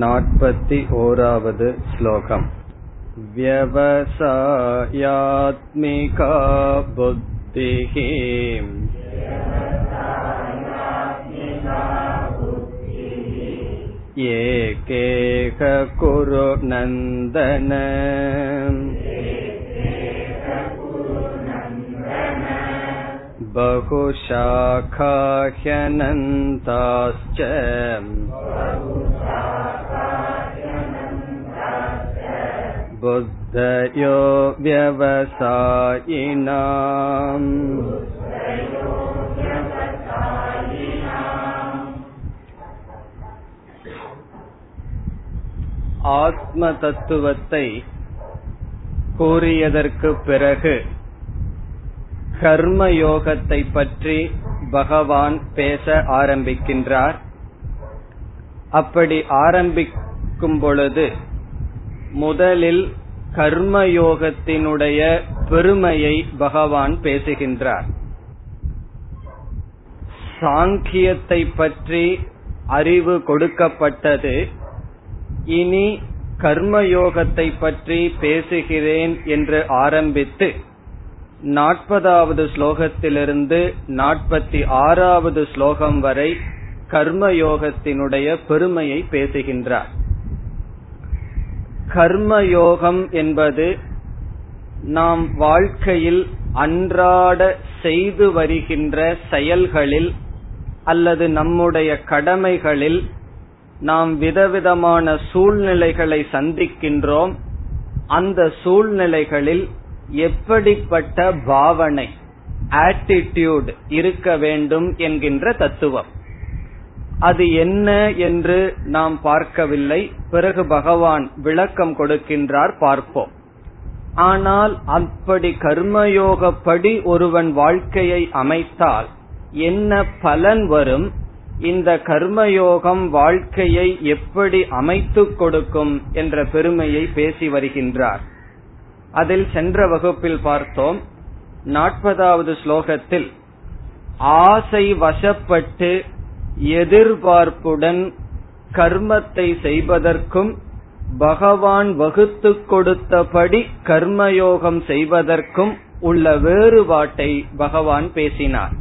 41வது ஸ்லோகம். வ்யவசாயாத்மிகா புத்திஹி ஏகேக குரு நந்தன பகுஷாகாஹ்யனந்தாஸ்ச புத்தயோ வ்யவசாயினாம். ஆத்ம தத்துவத்தை கூறியதற்கு பிறகு கர்ம யோகத்தை பற்றி பகவான் பேச ஆரம்பிக்கின்றார். அப்படி ஆரம்பிக்கும் பொழுது முதலில் கர்மயோகத்தினுடைய பெருமையை பகவான் பேசுகின்றார். சாங்கியத்தை பற்றி அறிவு கொடுக்கப்பட்டது, இனி கர்மயோகத்தை பற்றி பேசுகிறேன் என்று ஆரம்பித்து 40வது ஸ்லோகத்திலிருந்து 46வது ஸ்லோகம் வரை கர்மயோகத்தினுடைய பெருமையை பேசுகின்றார். கர்மயோகம் என்பது நாம் வாழ்க்கையில் அன்றாட செய்து வருகின்ற செயல்களில் அல்லது நம்முடைய கடமைகளில் நாம் விதவிதமான சூழ்நிலைகளை சந்திக்கின்றோம். அந்த சூழ்நிலைகளில் எப்படிப்பட்ட பாவனை, ஆட்டிடியூட் இருக்க வேண்டும் என்கின்ற தத்துவம், அது என்ன என்று நாம் பார்க்கவில்லை. பிறகு பகவான் விளக்கம் கொடுக்கின்றார், பார்ப்போம். ஆனால் அப்படி கர்மயோகப்படி ஒருவன் வாழ்க்கையை அமைத்தால் என்ன பலன் வரும், இந்த கர்மயோகம் வாழ்க்கையை எப்படி அமைத்துக் கொடுக்கும் என்ற பெருமையை பேசி வருகின்றார். அதில் சென்ற வகுப்பில் பார்த்தோம், 40வது ஸ்லோகத்தில் ஆசை வசப்பட்டு எதிர்பார்ப்புடன் கர்மத்தை செய்வதற்கும் பகவான் வகுத்து கொடுத்தபடி கர்மயோகம் செய்வதற்கும் உள்ள வேறுபாட்டை பகவான் பேசினார்.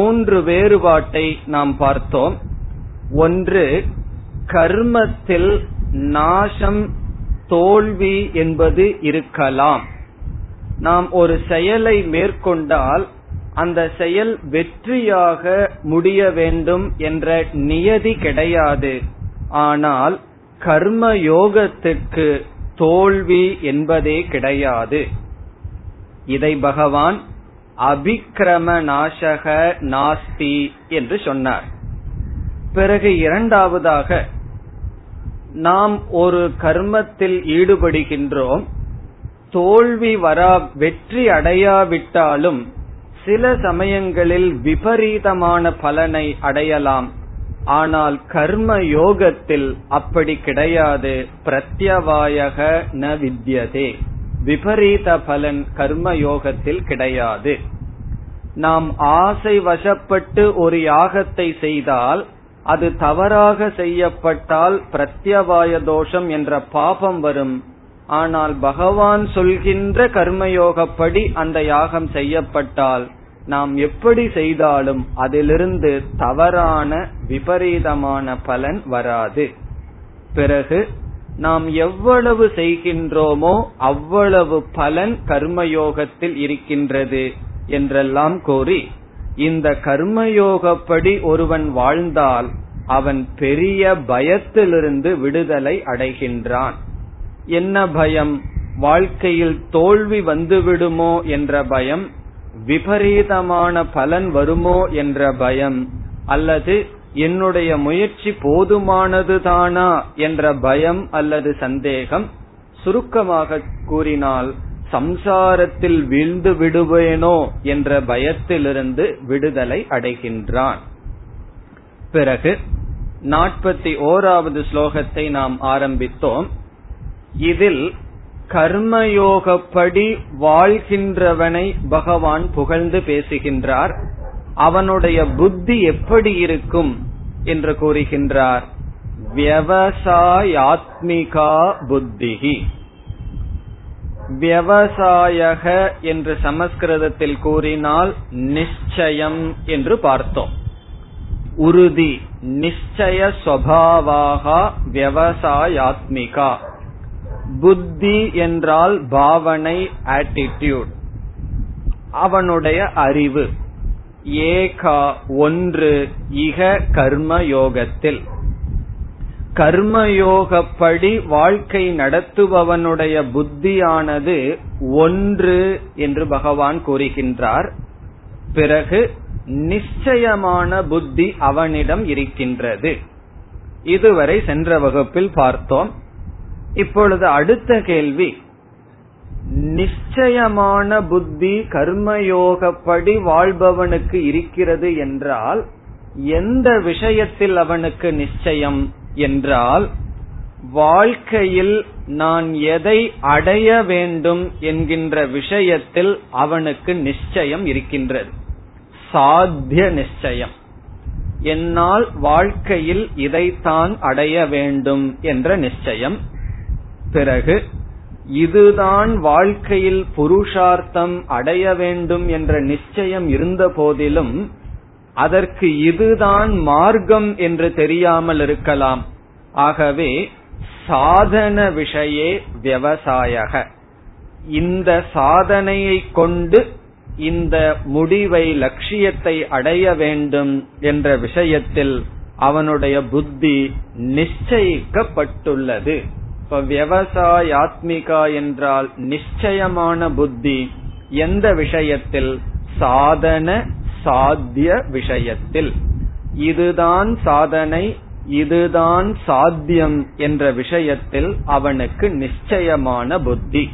3 வேறுபாட்டை நாம் பார்த்தோம். ஒன்று, கர்மத்தில் நாசம், தோல்வி என்பது இருக்கலாம். நாம் ஒரு செயலை மேற்கொண்டால் அந்த செயல் வெற்றியாக முடிய வேண்டும் என்ற நியதி கிடையாது. ஆனால் கர்ம யோகத்திற்கு தோல்வி என்பதே கிடையாது. இதை பகவான் அபிக்ரம நாசக நாஸ்தி என்று சொன்னார். பிறகு இரண்டாவதாக, நாம் ஒரு கர்மத்தில் ஈடுபடுகின்றோம், தோல்வி வெற்றி அடையாவிட்டாலும் சில சமயங்களில் விபரீதமான பலனை அடையலாம். ஆனால் கர்ம யோகத்தில் அப்படி கிடையாது. பிரத்யவாயக ந வித்யதே, விபரீத பலன் கர்ம யோகத்தில் கிடையாது. நாம் ஆசை வசப்பட்டு ஒரு யாகத்தை செய்தால் அது தவறாக செய்யப்பட்டால் பிரத்யவாய தோஷம் என்ற பாபம் வரும். ஆனால் பகவான் சொல்கின்ற கர்மயோகப்படி அந்த யாகம் செய்யப்பட்டால் நாம் எப்படி செய்தாலும் அதிலிருந்து தவறான விபரீதமான பலன் வராது. பிறகு நாம் எவ்வளவு செய்கின்றோமோ அவ்வளவு பலன் கர்மயோகத்தில் இருக்கின்றது என்றெல்லாம் கூறி, இந்த கர்மயோகப்படி ஒருவன் வாழ்ந்தால் அவன் பெரிய பயத்திலிருந்து விடுதலை அடைகின்றான். என்ன பயம்? வாழ்க்கையில் தோல்வி வந்துவிடுமோ என்ற பயம், விபரீதமான பலன் வருமோ என்ற பயம், அல்லது என்னுடைய முயற்சி போதுமானதுதானா என்ற பயம் அல்லது சந்தேகம். சுருக்கமாக கூறினால் சம்சாரத்தில் வீழ்ந்து விடுவேனோ என்ற பயத்திலிருந்து விடுதலை அடைகின்றான். பிறகு 41வது ஸ்லோகத்தை நாம் ஆரம்பித்தோம். இதில் கர்மயோகப்படி வாழ்கின்றவனை பகவான் புகழ்ந்து பேசுகின்றார். அவனுடைய புத்தி எப்படி இருக்கும் என்று கூறுகின்றார். வியவசாயாத்மிகா புத்திஹி. வியவசாயக என்று சமஸ்கிருதத்தில் கூறினால் நிச்சயம் என்று பார்த்தோம். உறுதி, நிச்சய ஸ்வபாவாக வியவசாயாத்மிகா. புத்தி என்றால் பாவனை, ஆட்டிடியூட், அவனுடைய அறிவு. ஏகா ஒன்று, இக கர்மயோகத்தில், கர்மயோகப்படி வாழ்க்கை நடத்துபவனுடைய புத்தியானது ஒன்று என்று பகவான் கூறுகின்றார். பிறகு நிச்சயமான புத்தி அவனிடம் இருக்கின்றது. இதுவரை சென்ற வகுப்பில் பார்த்தோம். இப்பொழுது அடுத்த கேள்வி, நிச்சயமான புத்தி கர்மயோகப்படி வாழ்பவனுக்கு இருக்கிறது என்றால் எந்த விஷயத்தில் அவனுக்கு நிச்சயம் என்றால், வாழ்க்கையில் நான் எதை அடைய வேண்டும் என்கின்ற விஷயத்தில் அவனுக்கு நிச்சயம் இருக்கின்றது. சாத்திய நிச்சயம், என்னால் வாழ்க்கையில் இதைத்தான் அடைய வேண்டும் என்ற நிச்சயம். பிறகு இதுதான் வாழ்க்கையில் புருஷார்த்தம் அடைய வேண்டும் என்ற நிச்சயம் இருந்த போதிலும் அதற்கு இதுதான் மார்க்கம் என்று தெரியாமல் இருக்கலாம். ஆகவே சாதன விஷய விவசாயக, இந்த சாதனையை கொண்டு இந்த முடிவை, லட்சியத்தை அடைய வேண்டும் என்ற விஷயத்தில் அவனுடைய புத்தி நிச்சயிக்கப்பட்டுள்ளது. இப்ப விவசாயாத்மிகா என்றால் நிச்சயமான புத்தி. எந்த விஷயத்தில்? சாதன சாத்திய விஷயத்தில். இதுதான் சாதனை, இதுதான் சாத்தியம் என்ற விஷயத்தில் அவனுக்கு நிச்சயமான புத்தி.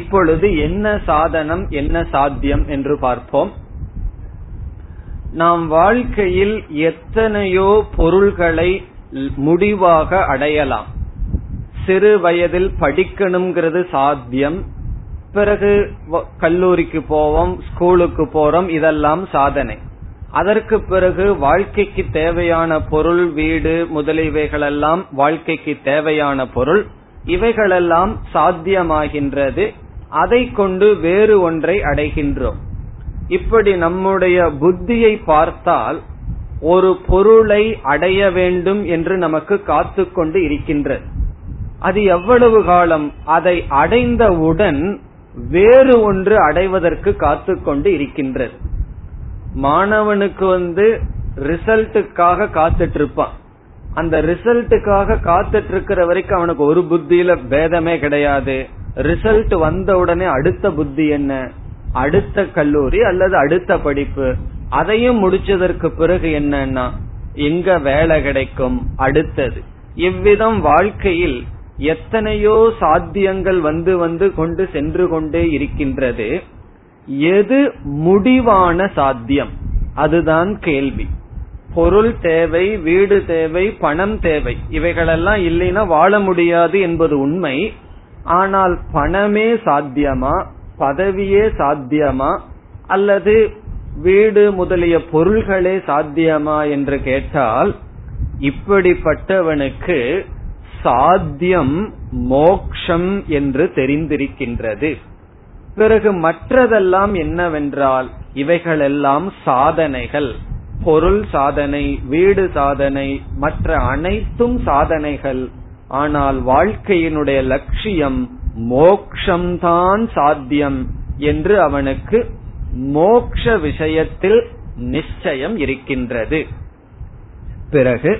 இப்பொழுது என்ன சாதனம், என்ன சாத்தியம் என்று பார்ப்போம். நாம் வாழ்க்கையில் எத்தனையோ பொருள்களை முடிவாக அடையலாம். சிறு வயதில் படிக்கணுங்கிறது சாத்தியம். பிறகு கல்லூரிக்கு போவோம், ஸ்கூலுக்கு போறோம், இதெல்லாம் சாதனை. அதற்கு பிறகு வாழ்க்கைக்கு தேவையான பொருள், வீடு முதலியவைகள் எல்லாம் வாழ்க்கைக்கு தேவையான பொருள், இவைகளெல்லாம் சாத்தியமாகின்றது. அதை கொண்டு வேறு ஒன்றை அடைகின்றோம். இப்படி நம்முடைய புத்தியை பார்த்தால் ஒரு பொருளை அடைய வேண்டும் என்று நமக்கு காத்து கொண்டு இருக்கின்றது. அது எவ்வளவு காலம்? அதை அடைந்தவுடன் வேறு ஒன்று அடைவதற்கு காத்து கொண்டு இருக்கின்றது. மாணவனுக்கு ரிசல்ட்டுக்காக காத்துட்டு இருப்பான். அந்த ரிசல்ட்டுக்காக காத்துட்டு இருக்கிற வரைக்கும் அவனுக்கு ஒரு புத்தியில பேதமே கிடையாது. ரிசல்ட் வந்த உடனே அடுத்த புத்தி என்ன? அடுத்த கல்லூரி அல்லது அடுத்த படிப்பு. அதையும் முடிச்சதற்கு பிறகு என்னன்னா எங்க வேலை கிடைக்கும், அடுத்தது. இவ்விதம் வாழ்க்கையில் எத்தனையோ சாத்தியங்கள் வந்து வந்து கொண்டு சென்று கொண்டே இருக்கின்றது. எது முடிவான சாத்தியம்? அதுதான் கேள்வி. பொருள் தேவை, வீடு தேவை, பணம் தேவை, இவைகளெல்லாம் இல்லைன்னா வாழ முடியாது என்பது உண்மை. ஆனால் பணமே சாத்தியமா, பதவியே சாத்தியமா, அல்லது வீடு முதலிய பொருள்களே சாத்தியமா என்று கேட்டால், இப்படிப்பட்டவனுக்கு சாத்தியம் மோக்ஷம் என்று தெரிந்திருக்கின்றது. பிறகு மற்றதெல்லாம் என்னவென்றால் இவைகளெல்லாம் சாதனைகள். பொருள் சாதனை, வீடு சாதனை, மற்ற அனைத்தும் சாதனைகள். ஆனால் வாழ்க்கையினுடைய லட்சியம் மோக்ஷம்தான் சாத்தியம் என்று அவனுக்கு மோக்ஷ விஷயத்தில் நிச்சயம் இருக்கின்றது. பிறகு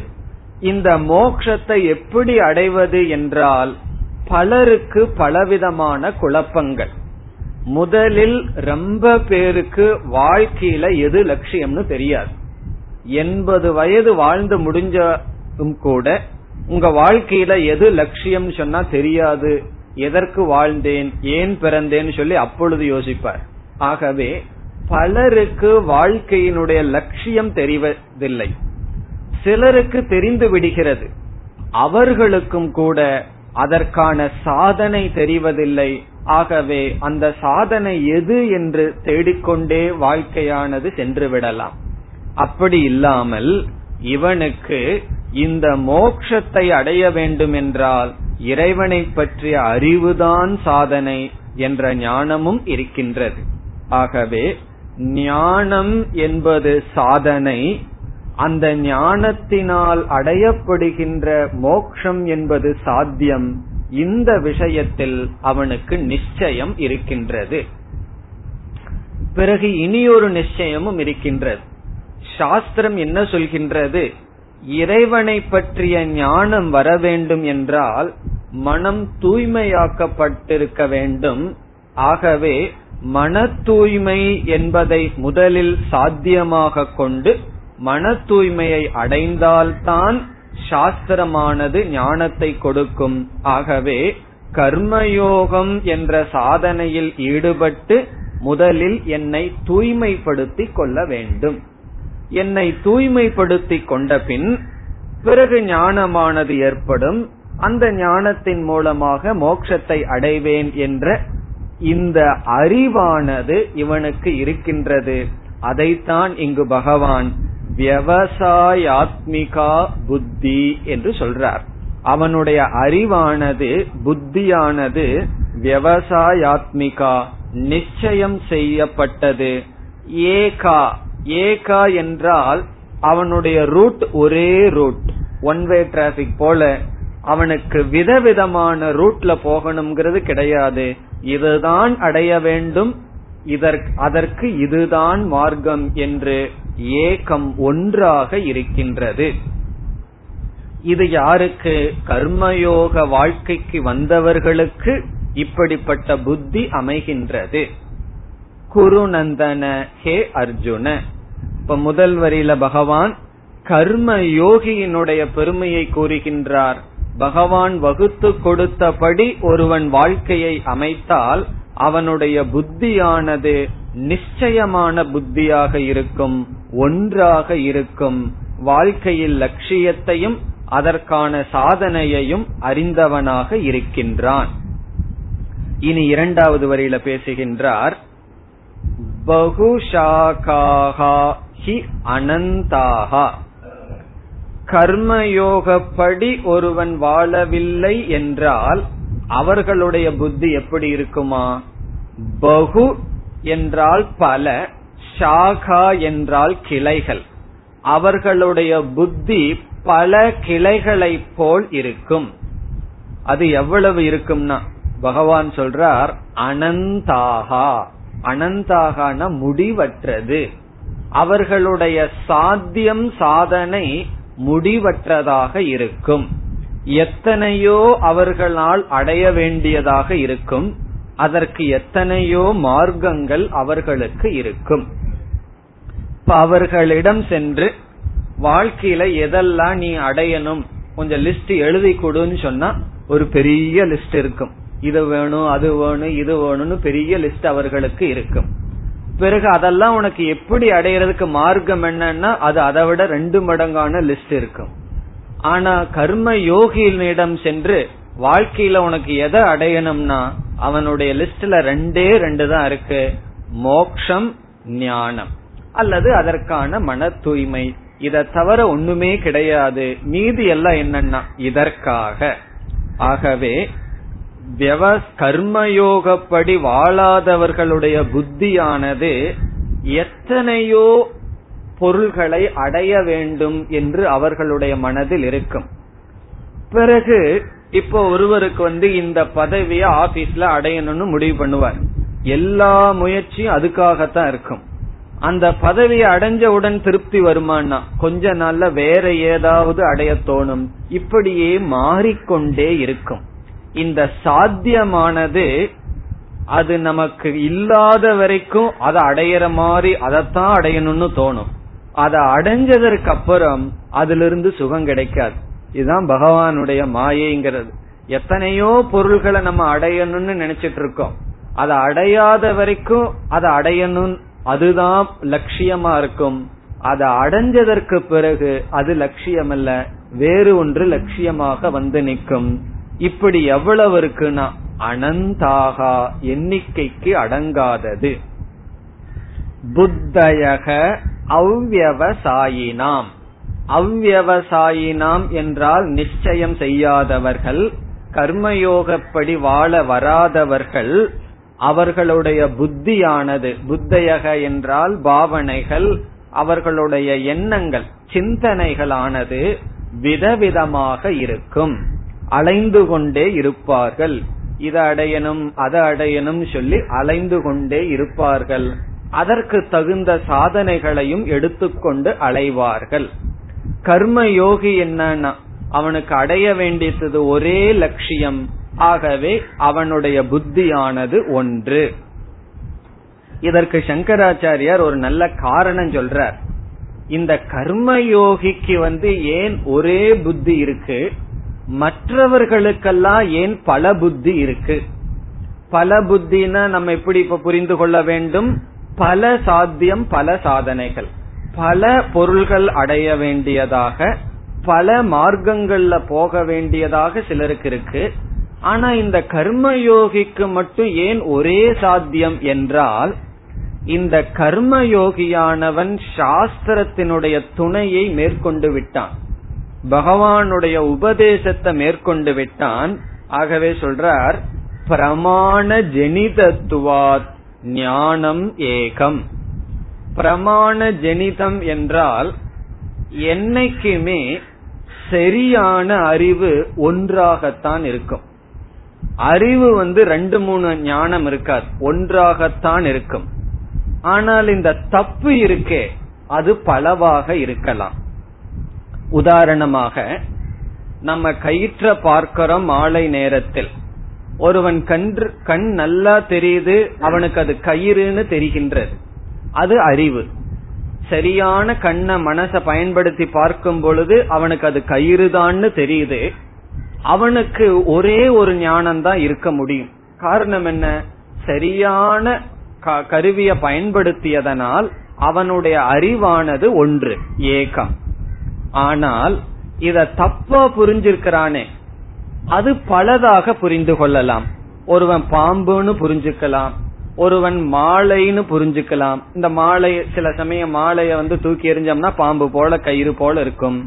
இந்த மோக்ஷத்தை எப்படி அடைவது என்றால், பலருக்கு பலவிதமான குழப்பங்கள். முதலில் ரொம்ப பேருக்கு வாழ்க்கையில எது லட்சியம்னு தெரியாது. 80 வயது வாழ்ந்து முடிஞ்சும் கூட உங்க வாழ்க்கையில எது லட்சியம் சொன்னா தெரியாது. எதற்கு வாழ்ந்தேன், ஏன் பிறந்தேன்னு சொல்லி அப்பொழுது யோசிப்பார். ஆகவே பலருக்கு வாழ்க்கையினுடைய லட்சியம் தெரிவதில்லை. சிலருக்கு தெரிந்து விடுகிறது, அவர்களுக்கும் கூட அதற்கான சாதனை தெரிவதில்லை. ஆகவே அந்த சாதனை எது என்று தேடிக்கொண்டே வாழ்க்கையானது சென்று விடலாம். அப்படி இல்லாமல் இவனுக்கு இந்த மோட்சத்தை அடைய வேண்டும் என்றால் இறைவனை பற்றிய அறிவுதான் சாதனை என்ற ஞானமும் இருக்கின்றது. ஆகவே ஞானம் என்பது சாதனை, அந்த ஞானத்தினால் அடையப்படுகின்ற மோட்சம் என்பது சாத்தியம். இந்த விஷயத்தில் அவனுக்கு நிச்சயம் இருக்கின்றது. பிறகு இனியொரு நிச்சயமும் இருக்கின்றது. சாஸ்திரம் என்ன சொல்கின்றது? இறைவனை பற்றிய ஞானம் வர வேண்டும் என்றால் மனம் தூய்மையாக்கப்பட்டிருக்க வேண்டும். ஆகவே மன தூய்மை என்பதை முதலில் சாத்தியமாக கொண்டு மன தூய்மையை அடைந்தால்தான் சாஸ்திரமானது ஞானத்தை கொடுக்கும். ஆகவே கர்மயோகம் என்ற சாதனையில் ஈடுபட்டு முதலில் என்னை தூய்மைப்படுத்திக் கொள்ள வேண்டும். என்னை தூய்மைப்படுத்திக் கொண்ட பின் பிறகு ஞானமானது ஏற்படும். அந்த ஞானத்தின் மூலமாக மோட்சத்தை அடைவேன் என்ற இந்த அறிவானது இவனுக்கு இருக்கின்றது. அதைத்தான் இங்கு பகவான் வியவசாயாத்மிகா புத்தி என்று சொல்றார். அவனுடைய அறிவானது, புத்தியானது வியவசாயாத்மிகா நிச்சயம் செய்யப்பட்டது. ஏகா, ஏகா என்றால் அவனுடைய ரூட் ஒரே ரூட், ஒன் வே டிராபிக் போல. அவனுக்கு விதவிதமான ரூட்ல போகணுங்கிறது கிடையாது. இதுதான் அடைய வேண்டும், அதற்கு இதுதான் மார்க்கம் என்று ஏகம் ஒன்றாக இருக்கின்றது. இது யாருக்கு? கர்மயோக வாழ்க்கைக்கு வந்தவர்களுக்கு இப்படிப்பட்ட புத்தி அமைகின்றது. குருநந்தன, ஹே அர்ஜுன. இப்ப முதல் வரியில பகவான் கர்ம யோகியினுடைய பெருமையை கூறுகின்றார். பகவான் வகுத்து கொடுத்தபடி ஒருவன் வாழ்க்கையை அமைத்தால் அவனுடைய புத்தியானது நிச்சயமான புத்தியாக இருக்கும், ஒன்றாக இருக்கும். வாழ்க்கையில் லட்சியத்தையும் அதற்கான சாதனையையும் அறிந்தவனாக இருக்கின்றான். இனி இரண்டாவது வரியில பேசுகின்றார். பகுஷாகாஹா ஹி அனந்தாஹா. கர்மயோகப்படி ஒருவன் வாழவில்லை என்றால் அவர்களுடைய புத்தி எப்படி இருக்குமா? பகு என்றால் பல, ஷாகா என்றால் கிளைகள். அவர்களுடைய புத்தி பல கிளைகளை போல் இருக்கும். அது எவ்வளவு இருக்கும்னா பகவான் சொல்றார் அனந்தாகா. அனந்தாகனா முடிவற்றது. அவர்களுடைய சாத்தியம் சாதனை முடிவற்றதாக இருக்கும். எத்தனையோ அவர்களால் அடைய வேண்டியதாக இருக்கும். அதற்கு எத்தனையோ மார்க்கங்கள் அவர்களுக்கு இருக்கும். அவர்களிடம் சென்று வாழ்க்கையில எதெல்லாம் நீ அடையணும் கொஞ்சம் லிஸ்ட் எழுதி கொடுன்னு சொன்னா ஒரு பெரிய லிஸ்ட் இருக்கும். இது வேணும், அது வேணும், இது வேணும்னு பெரிய லிஸ்ட் அவர்களுக்கு இருக்கும். பிறகு அதெல்லாம் உனக்கு எப்படி அடையறதுக்கு மார்க்கம் என்னன்னா அது அதை விட 2 மடங்கான லிஸ்ட் இருக்கும். ஆனா கர்ம யோகியினிடம் சென்று வாழ்க்கையில உனக்கு எதை அடையணும்னா அவனுடைய லிஸ்ட்ல 2 தான் இருக்கு. மோக்ஷம், ஞானம் அல்லது அதற்கான மன தூய்மை. இத தவிர ஒண்ணுமே கிடையாது. மீதி எல்லாம் என்னன்னா இதற்காக. ஆகவே கர்மயோகப்படி வாழாதவர்களுடைய புத்தியானது எத்தனையோ பொருள்களை அடைய வேண்டும் என்று அவர்களுடைய மனதில் இருக்கும். பிறகு இப்போ ஒருவருக்கு இந்த பதவியை ஆபீஸ்ல அடையணும்னு முடிவு பண்ணுவார். எல்லா முயற்சியும் அதுக்காகத்தான் இருக்கும். அந்த பதவியை அடைஞ்சவுடன் திருப்தி வருமானா கொஞ்ச நாள்ல வேற ஏதாவது அடைய தோணும். இப்படியே மாறிக்கொண்டே இருக்கும். இந்த சாத்தியமானது அது நமக்கு இல்லாத வரைக்கும் அதை அடையிற மாதிரி அதைத்தான் அடையணும்னு தோணும். அதை அடைஞ்சதற்கு அப்புறம் அதுல இருந்து சுகம் கிடைக்காது. இதுதான் பகவானுடைய மாயைங்கிறது. எத்தனையோ பொருள்களை நம்ம அடையணும்னு நினைச்சிட்டு இருக்கோம். அதை அடையாத வரைக்கும் அதை அடையணும், அதுதான் லட்சியமா இருக்கும். அதை அடைஞ்சதற்கு பிறகு அது லட்சியம் அல்ல, வேறு ஒன்று லட்சியமாக வந்து நிற்கும். இப்படி எவ்வளவு இருக்குன்னா அனந்தாகா, எண்ணிக்கைக்கு அடங்காதது. புத்தயக அவ்யவசாயினாம், அவ்வியவசாயினாம் என்றால் நிச்சயம் செய்யாதவர்கள், கர்மயோகப்படி வாழ வராதவர்கள், அவர்களுடைய புத்தியானது, புத்தயக என்றால் பாவனைகள், அவர்களுடைய எண்ணங்கள் சிந்தனைகளானது விதவிதமாக இருக்கும், அலைந்து கொண்டே இருப்பார்கள். இதை அடையணும் அதை அடையணும் சொல்லி அலைந்து கொண்டே இருப்பார்கள். அதற்கு தகுந்த சாதனைகளையும் எடுத்துக்கொண்டு அலைவார்கள். கர்மயோகி என்னன்னா அவனுக்கு அடைய வேண்டியது ஒரே லட்சியம், ஆகவே அவனுடைய புத்தியானது ஒன்று. இதற்கு சங்கராச்சாரியார் ஒரு நல்ல காரணம் சொல்றார். இந்த கர்மயோகிக்கு ஏன் ஒரே புத்தி இருக்கு, மற்றவர்களுக்கெல்லாம் ஏன் பல புத்தி இருக்கு? பல புத்தினா நம்ம எப்படி இப்ப புரிந்து கொள்ள வேண்டும்? பல சாத்தியம், பல சாதனைகள், பல பொருள்கள் அடைய வேண்டியதாக, பல மார்க்கங்கள்ல போக வேண்டியதாக சிலருக்கு இருக்கு. ஆனா இந்த கர்மயோகிக்கு மட்டும் ஏன் ஒரே சாத்தியம் என்றால், இந்த கர்மயோகியானவன் சாஸ்திரத்தினுடைய துணையை மேற்கொண்டு விட்டான், பகவானுடைய உபதேசத்தை மேற்கொண்டு விட்டான். ஆகவே சொல்றார், பிரமாண ஜெனிதத்துவாத் ஞானம் ஏகம். பிரமாண ஜெனிதம் என்றால் என்னைக்குமே சரியான அறிவு ஒன்றாகத்தான் இருக்கும். அறிவு 2-3 ஞானம் இருக்காது, ஒன்றாகத்தான் இருக்கும். ஆனால் இந்த தப்பு இருக்கே, அது பலவாக இருக்கலாம். உதாரணமாக, நம்ம கயிற்ற பார்க்கிறோம் மாலை நேரத்தில். ஒருவன் கண் நல்லா தெரியுது, அவனுக்கு அது கயிறுன்னு தெரிகின்றது, அது அறிவு. சரியான கண்ண மனச பயன்படுத்தி பார்க்கும் பொழுது அவனுக்கு அது கயிறுதான்னு தெரியுது. அவனுக்கு ஒரே ஒரு ஞானம் தான் இருக்க முடியும். காரணம் என்ன? சரியான கருவியை பயன்படுத்தியதனால் அவனுடைய அறிவானது ஒன்று, ஏகம். ஆனால் இத தப்பா புரிஞ்சிருக்கிறானே, அது பலதாக புரிந்து கொள்ளலாம். ஒருவன் பாம்புன்னு புரிஞ்சுக்கலாம், ஒருவன் மாலைன்னு புரிஞ்சுக்கலாம். இந்த மாலை சில சமயம் மாலைய தூக்கி எறிஞ்சோம்னா பாம்பு போல கயிறு போல இருக்கும்.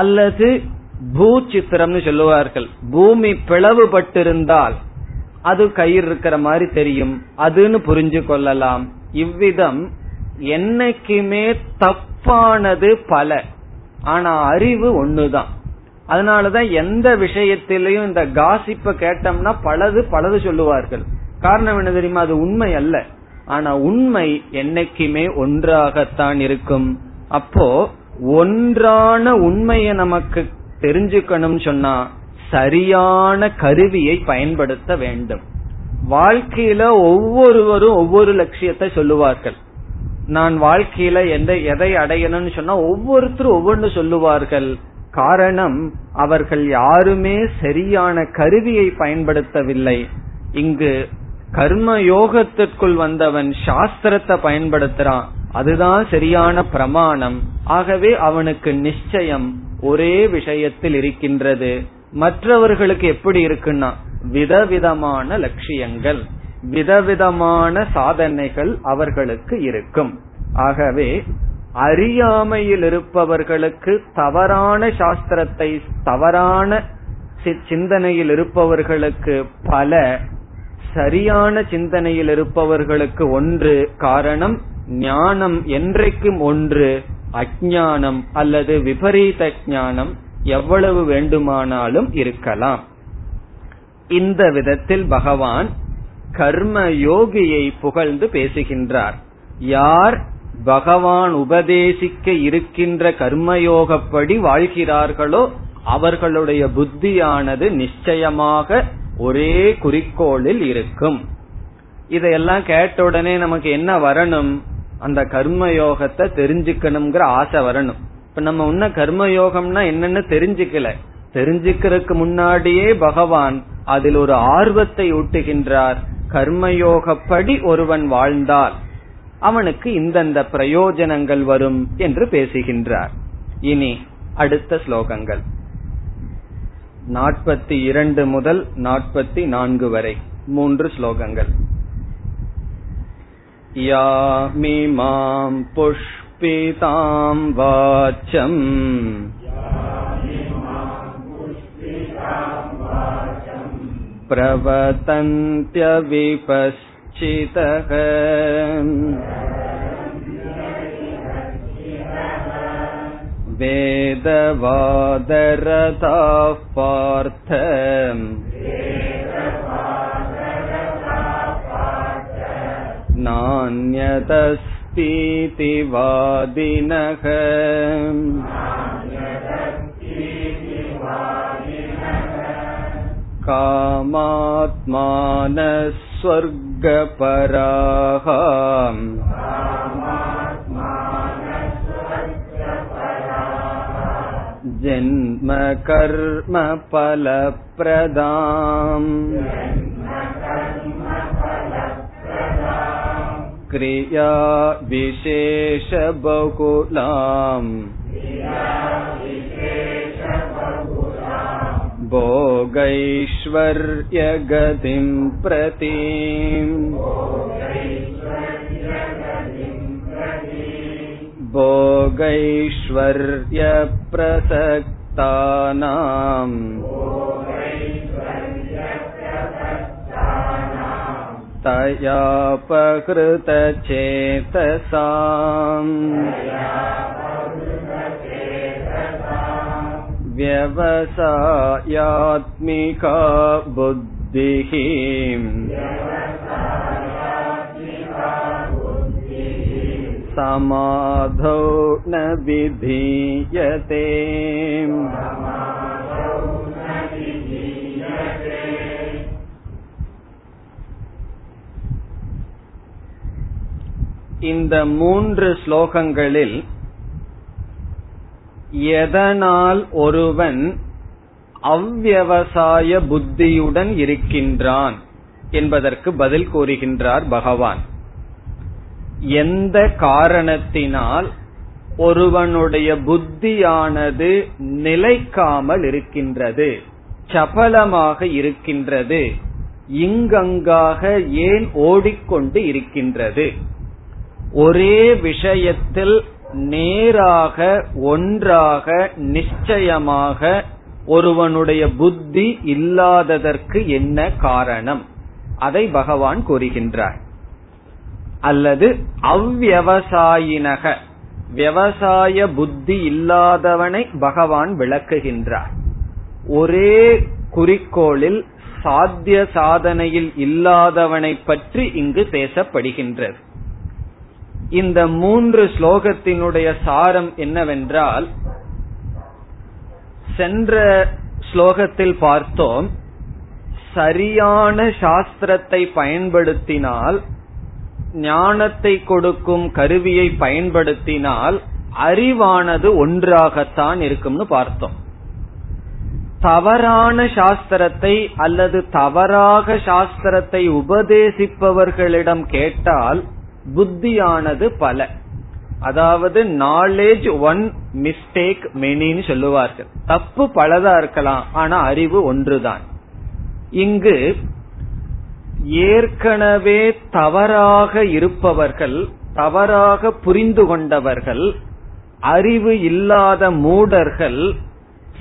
அல்லது பூச்சித்திரம்னு சொல்லுவார்கள், பூமி பிளவுபட்டிருந்தால் அது கயிறு இருக்கிற மாதிரி தெரியும், அதுன்னு புரிஞ்சு கொள்ளலாம். இவ்விதம் என்னைக்குமே தப்பானது பல, ஆனா அறிவு ஒண்ணுதான். அதனாலதான் எந்த விஷயத்திலையும் இந்த காசிப்ப கேட்டோம்னா பலது பலது சொல்லுவார்கள். காரணம் என்ன தெரியுமா? அது உண்மை அல்ல. ஆனா உண்மை என்னைக்குமே ஒன்றாகத்தான் இருக்கும். அப்போ ஒன்றான உண்மையை நமக்கு தெரிஞ்சுக்கணும் சொன்னா சரியான கருவியை பயன்படுத்த வேண்டும். வாழ்க்கையில ஒவ்வொருவரும் ஒவ்வொரு லட்சியத்தை சொல்லுவார்கள். நான் வாழ்க்கையில எதை அடையணும்னு சொன்னா ஒவ்வொருத்தரும் ஒவ்வொன்னு சொல்லுவார்கள். காரணம், அவர்கள் யாருமே சரியான கருவியை பயன்படுத்தவில்லை. இங்கு கர்ம யோகத்திற்குள் வந்தவன் சாஸ்திரத்தை பயன்படுத்துறான், அதுதான் சரியான பிரமாணம். ஆகவே அவனுக்கு நிச்சயம் ஒரே விஷயத்தில் இருக்கின்றது. மற்றவர்களுக்கு எப்படி இருக்குன்னா விதவிதமான லட்சியங்கள், விதவிதமான சாதனைகள் அவர்களுக்கு இருக்கும். ஆகவே அறியாமையில் இருப்பவர்களுக்கு தவறான சாஸ்திரத்தை, தவறான சிந்தனையில் இருப்பவர்களுக்கு பல, சரியான சிந்தனையில் இருப்பவர்களுக்கு ஒன்று. காரணம், ஞானம் என்றைக்கும் ஒன்று, அஞ்ஞானம் அல்லது விபரீத ஞானம் எவ்வளவு வேண்டுமானாலும் இருக்கலாம். இந்த விதத்தில் பகவான் கர்ம யோகியை புகழ்ந்து பேசுகின்றார். யார் பகவான் உபதேசிக்க இருக்கின்ற கர்மயோகப்படி வாழ்கிறார்களோ அவர்களுடைய புத்தியானது நிச்சயமாக ஒரே குறிக்கோளில் இருக்கும். இதையெல்லாம் கேட்ட உடனே நமக்கு என்ன வரணும்? அந்த கர்மயோகத்தை தெரிஞ்சுக்கணுங்கிற ஆசை வரணும். இப்ப நம்ம இன்னும் கர்மயோகம்னா என்னன்னு தெரிஞ்சுக்கல. தெரிஞ்சுக்கிறதுக்கு முன்னாடியே பகவான் அதில் ஒரு ஆர்வத்தை ஊட்டுகின்றார். கர்மயோகப்படி ஒருவன் வாழ்ந்தால் அவனுக்கு இந்தந்த பிரயோஜனங்கள் வரும் என்று பேசுகின்றார். இனி அடுத்த ஸ்லோகங்கள் 42 முதல் 44 வரை 3 ஸ்லோகங்கள். யாமி மாம் புஷ் புஷ்பிதாம் வாச்சம் பிரவதந்த்ய விபஸ்சிதஹ. வேதவாதரதா பார்த்த நான்யதஸ்தீதி வாதினஹ. காமாத்மானஸ்வர்கபராஹ ஜன்ம கர்ம பலப்ரதாம் கிரியா விசேஷ பகுலாம் போகைஸ்வர்ய கதிம் பிரதி. போகைஸ்வர்ய பிரசக்தானாம் தயாபகிருத சேதசாம் வ்யவசாயாத்மிகா புத்திஹி. சமாதோ ந விதீயதே இந்த மூன்று ஸ்லோகங்களில் எதனால் ஒருவன் அவ்வியவசாய புத்தியுடன் இருக்கின்றான் என்பதற்கு பதில் கூறுகின்றார் பகவான். எந்த காரணத்தினால் ஒருவனுடைய புத்தியானது நிலைக்காமல் இருக்கின்றது, சபலமாக இருக்கின்றது, இங்கங்காக ஏன் ஓடிக்கொண்டு இருக்கின்றது, ஒரே விஷயத்தில் நேராக ஒன்றாக நிச்சயமாக ஒருவனுடைய புத்தி இல்லாததற்கு என்ன காரணம், அதை பகவான் கூறுகின்றார். அல்லது அவ்வியவசாயினக, விவசாய புத்தி இல்லாதவனை பகவான் விளக்குகின்றார். ஒரே குறிக்கோளில் சாத்திய சாதனையில் இல்லாதவனை பற்றி இங்கு பேசப்படுகின்றது. இந்த மூன்று ஸ்லோகத்தினுடைய சாரம் என்னவென்றால், சென்ற ஸ்லோகத்தில் பார்த்தோம், சரியான சாஸ்திரத்தை பயன்படுத்தினால், ஞானத்தை கொடுக்கும் கருவியை பயன்படுத்தினால் அறிவானது ஒன்றாகத்தான் இருக்கும்னு பார்த்தோம். தவறான சாஸ்திரத்தை அல்லது தவறாக சாஸ்திரத்தை உபதேசிப்பவர்களிடம் கேட்டால் புத்தியானது பல, அதாவது knowledge one mistake many-ன்னு சொல்லுவார்கள். தப்பு பலதா இருக்கலாம், ஆனா அறிவு ஒன்றுதான். இங்கு ஏற்கனவே தவறாக இருப்பவர்கள், தவறாக புரிந்து கொண்டவர்கள், அறிவு இல்லாத மூடர்கள்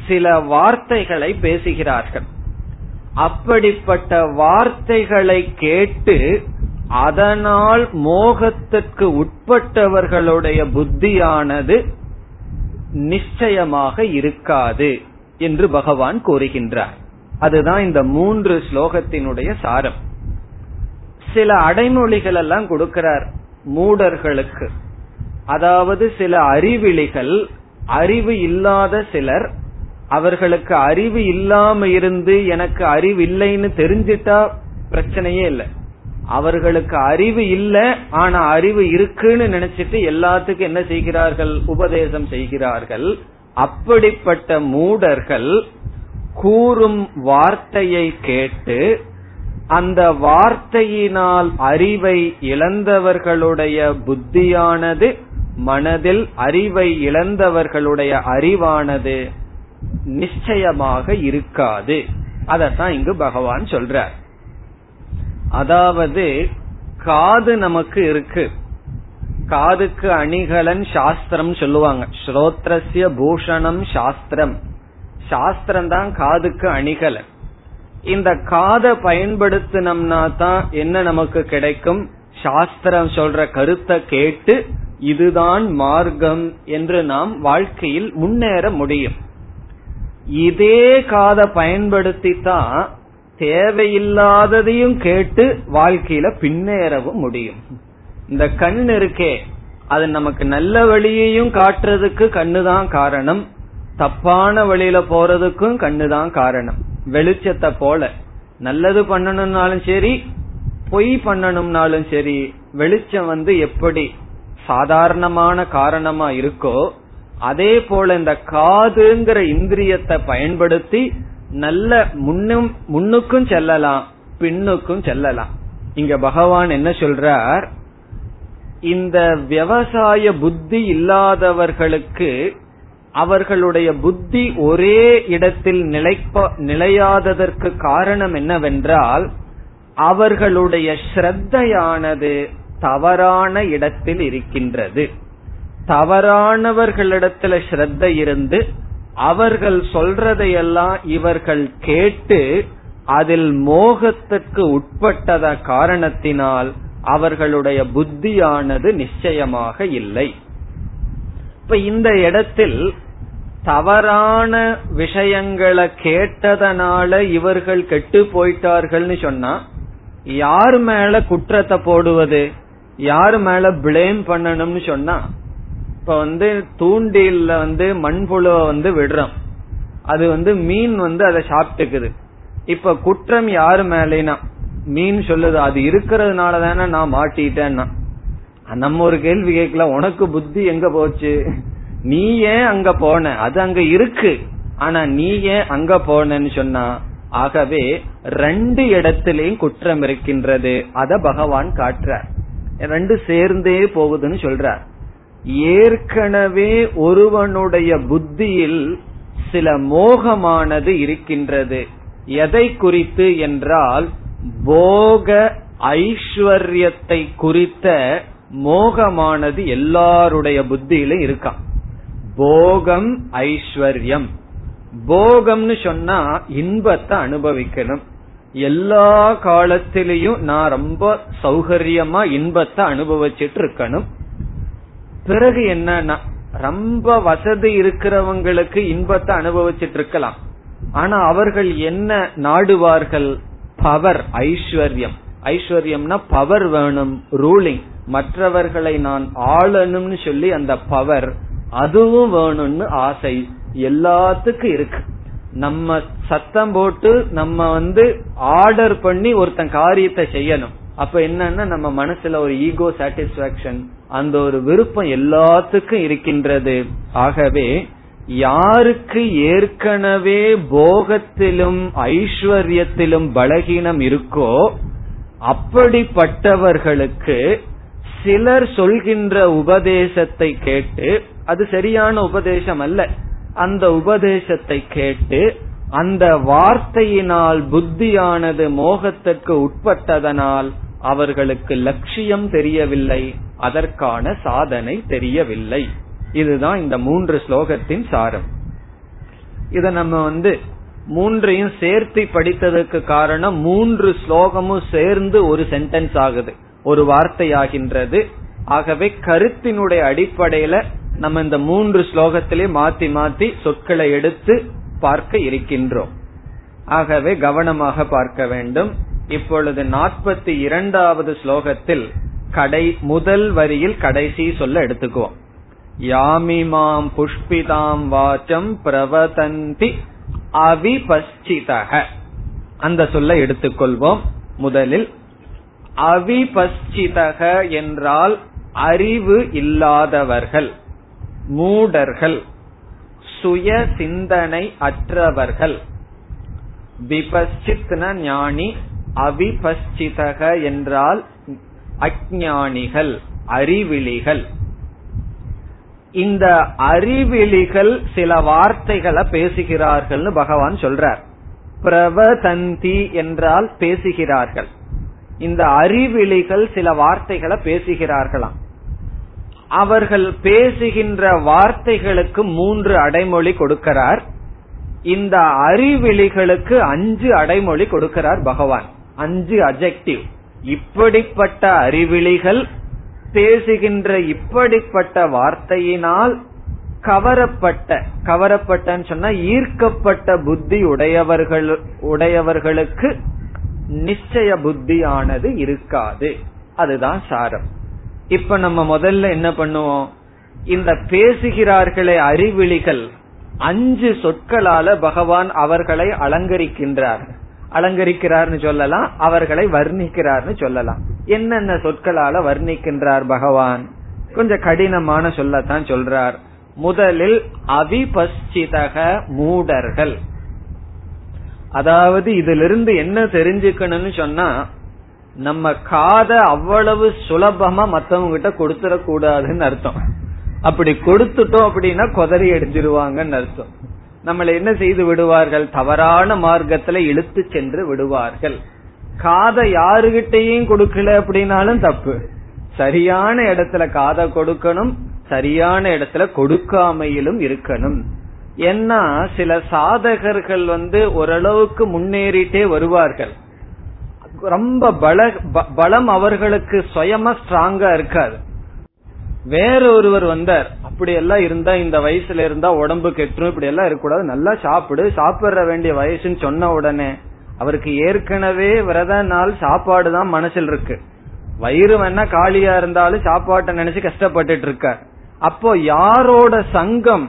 சில வார்த்தைகளை பேசுகிறார்கள். அப்படிப்பட்ட வார்த்தைகளை கேட்டு அதனால் மோகத்திற்கு உட்பட்டவர்களுடைய புத்தியானது நிச்சயமாக இருக்காது என்று பகவான் கூறுகின்றார். அதுதான் இந்த மூன்று ஸ்லோகத்தினுடைய சாரம். சில அடைமொழிகள் எல்லாம் கொடுக்கிறார் மூடர்களுக்கு, அதாவது சில அறிவிலிகள், அறிவு இல்லாத சிலர். அவர்களுக்கு அறிவு இல்லாம இருந்து எனக்கு அறிவு இல்லைன்னு தெரிஞ்சிட்டா பிரச்சனையே இல்லை. அவர்களுக்கு அறிவு இல்லை ஆனா அறிவு இருக்குன்னு நினைச்சிட்டு எல்லாத்துக்கும் என்ன செய்கிறார்கள், உபதேசம் செய்கிறார்கள். அப்படிப்பட்ட மூடர்கள் கூறும் வார்த்தையை கேட்டு அந்த வார்த்தையினால் அறிவை இழந்தவர்களுடைய புத்தியானது, மனதில் அறிவை இழந்தவர்களுடைய அறிவானது நிச்சயமாக இருக்காது. அதத்தான் இங்கு பகவான் சொல்றார். அதாவது காது நமக்கு இருக்கு, காதுக்கு அணிகலன் சாஸ்திரம் சொல்லுவாங்க. ஸ்ரோத்ரஸ்ய பூஷணம் சாஸ்திரம், சாஸ்திரம் தான் காதுக்கு அணிகலன். இந்த காதை பயன்படுத்தினம்னா தான் என்ன நமக்கு கிடைக்கும்? சாஸ்திரம் சொல்ற கருத்தை கேட்டு இதுதான் மார்க்கம் என்று நாம் வாழ்க்கையில் முன்னேற முடியும். இதே காதை பயன்படுத்தி தான் தேவையில்லாததையும் கேட்டு வாழ்க்கையில பின்னேறவும் முடியும். இந்த கண் இருக்கே, அது நமக்கு நல்ல வழியையும் காட்டுறதுக்கு கண்ணுதான் காரணம், தப்பான வழியில போறதுக்கும் கண்ணுதான் காரணம். வெளிச்சத்தை போல நல்லது பண்ணணும்னாலும் சரி, பொய் பண்ணணும்னாலும் சரி, வெளிச்சம் வந்து எப்படி சாதாரணமான காரணமா இருக்கோ அதே போல இந்த காதுங்கிற இந்திரியத்தை பயன்படுத்தி நல்ல முன்னுக்கும் செல்லலாம் பின்னுக்கும் செல்லலாம். இங்க பகவான் என்ன சொல்றார்? இந்த விவசாய புத்தி இல்லாதவர்களுக்கு அவர்களுடைய புத்தி ஒரே இடத்தில் நிலையாததற்கு காரணம் என்னவென்றால் அவர்களுடைய ஸ்ரத்தையானது தவறான இடத்தில் இருக்கின்றது. தவறானவர்களிடத்துல ஸ்ரத்தை இருந்து அவர்கள் சொல்றதையெல்லாம் இவர்கள் கேட்டு அதில் மோகத்துக்கு உட்பட்டத காரணத்தினால் அவர்களுடைய புத்தியானது நிச்சயமாக இல்லை. இப்ப இந்த இடத்தில் தவறான விஷயங்களை கேட்டதனால இவர்கள் கெட்டு போயிட்டார்கள்னு சொன்னா யார் மேல குற்றத்தை போடுவது, யார் மேல பிளேம் பண்ணணும்னு சொன்னா, இப்ப வந்து தூண்டில வந்து மண்புழுவை வந்து விடுறோம், அது வந்து மீன் வந்து அதை சாப்பிட்டுக்குது. இப்ப குற்றம் யாரு மேலேனா? மீன் சொல்லுது அது இருக்கிறதுனால தானே நான் மாட்டிட்டேன்னா. நம்ம ஒரு கேள்வி கேட்கலாம், உனக்கு புத்தி எங்க போச்சு? நீ ஏன் அங்க போன? அது அங்க இருக்கு, ஆனா நீ ஏன் அங்க போனன்னு சொன்னா, ஆகவே ரெண்டு இடத்திலேயும் குற்றம் இருக்கின்றது. அத பகவான் காட்டுறார், ரெண்டு சேர்ந்தே போகுதுன்னு சொல்றார். ஏற்கனவே ஒருவனுடைய புத்தியில் சில மோகமானது இருக்கின்றது. எதை குறித்து என்றால் போக ஐஸ்வர்யத்தை குறித்த மோகமானது எல்லாருடைய புத்தியிலும் இருக்கான். போகம் ஐஸ்வர்யம், போகம்னு சொன்னா இன்பத்தை அனுபவிக்கணும். எல்லா காலத்திலையும் நான் ரொம்ப சௌகரியமா இன்பத்தை அனுபவிச்சுட்டு இருக்கணும். பிறகு என்னன்னா, ரொம்ப வசதி இருக்கிறவங்களுக்கு இன்பத்தை அனுபவிச்சுட்டு இருக்கலாம், ஆனா அவர்கள் என்ன நாடுவார்கள்? பவர், ஐஸ்வர்யம். ஐஸ்வர்யம்னா பவர் வேணும், ரூலிங், மற்றவர்களை நான் ஆளணும்னு சொல்லி அந்த பவர் அதுவும் வேணும்னு ஆசை எல்லாத்துக்கும் இருக்கு. நம்ம சத்தம் போட்டு நம்ம வந்து ஆர்டர் பண்ணி ஒருத்தன் காரியத்தை செய்யணும். அப்ப என்னன்னா நம்ம மனசுல ஒரு ஈகோ சாட்டிஸ்பாக்சன், அந்த ஒரு விருப்பம் எல்லாத்துக்கும் இருக்கின்றது. ஆகவே யாருக்கு ஏற்கனவே போகத்திலும் ஐஸ்வர்யத்திலும் பலகீனம் இருக்கோ அப்படிப்பட்டவர்களுக்கு சிலர் சொல்கின்ற உபதேசத்தை கேட்டு, அது சரியான உபதேசம் அல்ல, அந்த உபதேசத்தை கேட்டு அந்த வார்த்தையினால் புத்தியானது மோகத்திற்கு உட்பட்டதனால் அவர்களுக்கு லட்சியம் தெரியவில்லை, அதற்கான சாதனை தெரியவில்லை. இதுதான் இந்த மூன்று ஸ்லோகத்தின் சாரம். இத நம்ம வந்து மூன்றையும் சேர்த்து படித்ததற்கு காரணம், மூன்று ஸ்லோகமும் சேர்ந்து ஒரு சென்டென்ஸ் ஆகுது, ஒரு வார்த்தையாகின்றது. ஆகவே கருத்தினுடைய அடிப்படையில நம்ம இந்த மூன்று ஸ்லோகத்திலே மாத்தி மாத்தி சொற்களை எடுத்து பார்க்க இருக்கின்றோம். ஆகவே கவனமாக பார்க்க வேண்டும். இப்பொழுது 42வது ஸ்லோகத்தில் முதல் வரியில் கடைசி சொல்ல எடுத்துக்குவோம். யாமிமாம் புஷ்பிதாம் வாச்சம் பிரவதந்தி அவிபஸ்சிதஹ, அந்த சொல்ல எடுத்துக்கொள்வோம். முதலில் அவிபஸ்சிதஹ என்றால் அறிவு இல்லாதவர்கள், மூடர்கள், சுய சிந்தனை அற்றவர்கள். விபஸ்சித்ன ஞானி, அவிபஸ்சிதஹ என்றால் அஞ்ஞானிகள், அறிவிலிகள். இந்த அறிவிலிகள் சில வார்த்தைகளை பேசுகிறார்கள் பகவான் சொல்றார். பிரவதந்தி என்றால் பேசுகிறார்கள். இந்த அறிவிலிகள் சில வார்த்தைகளை பேசுகிறார்களாம். அவர்கள் பேசுகின்ற வார்த்தைகளுக்கு 3 அடைமொழி கொடுக்கிறார். இந்த அறிவிலிகளுக்கு 5 அடைமொழி கொடுக்கிறார் பகவான். 5 அட்ஜெக்டிவ். இப்படிப்பட்ட அறிவிலிகள் பேசுகின்ற இப்படிப்பட்ட வார்த்தையினால் கவரப்பட்டன்னு சொன்னா ஈர்க்கப்பட்ட புத்தி உடையவர்களுக்கு நிச்சய புத்தியானது இருக்காது. அதுதான் சாரம். இப்ப நம்ம முதல்ல என்ன பண்ணுவோம், இந்த பேசுகிறார்களே அறிவிலிகள் 5 சொற்களால பகவான் அவர்களை அலங்கரிக்கிறார்னு சொல்லலாம், அவர்களை வர்ணிக்கிறார்னு சொல்லலாம். என்னென்ன சொற்களால வர்ணிக்கின்றார் பகவான்? கொஞ்சம் கடினமான சொல்லத்தான் சொல்றார். முதலில் அவிபஸ்சிதக, மூடர்கள். அதாவது இதிலிருந்து என்ன தெரிஞ்சுக்கணும்னு சொன்னா, நம்ம காத அவ்வளவு சுலபமா மத்தவங்க கிட்ட கொடுத்துட கூடாதுன்னு அர்த்தம். அப்படி கொடுத்துட்டோம் அப்படின்னா கொதறி அடிஞ்சிருவாங்கன்னு அர்த்தம். நம்மள என்ன செய்து விடுவார்கள், தவறான மார்க்கத்துல இழுத்து சென்று விடுவார்கள். காதை யாருகிட்டையும் கொடுக்கல அப்படின்னாலும் தப்பு. சரியான இடத்துல காதை கொடுக்கணும், சரியான இடத்துல கொடுக்காமையிலும் இருக்கணும். ஏன்னா சில சாதகர்கள் ஓரளவுக்கு முன்னேறிட்டே வருவார்கள். ரொம்ப பலம் அவர்களுக்கு சுயமா ஸ்ட்ராங்கா இருக்காது. வேற ஒருவர் வந்தார், அப்படி எல்லாம் இருந்தா இந்த வயசுல இருந்தா உடம்பு கெட்டும், இப்படி எல்லாம் இருக்கக்கூடாது, நல்லா சாப்பிட வேண்டிய வயசுன்னு சொன்ன உடனே அவருக்கு ஏற்கனவே விரத நாள் சாப்பாடு தான் மனசில் இருக்கு. வயிறு வேணா காலியா இருந்தாலும் சாப்பாட்டை நினைச்சு கஷ்டப்பட்டுட்டு இருக்கார். அப்போ யாரோட சங்கம்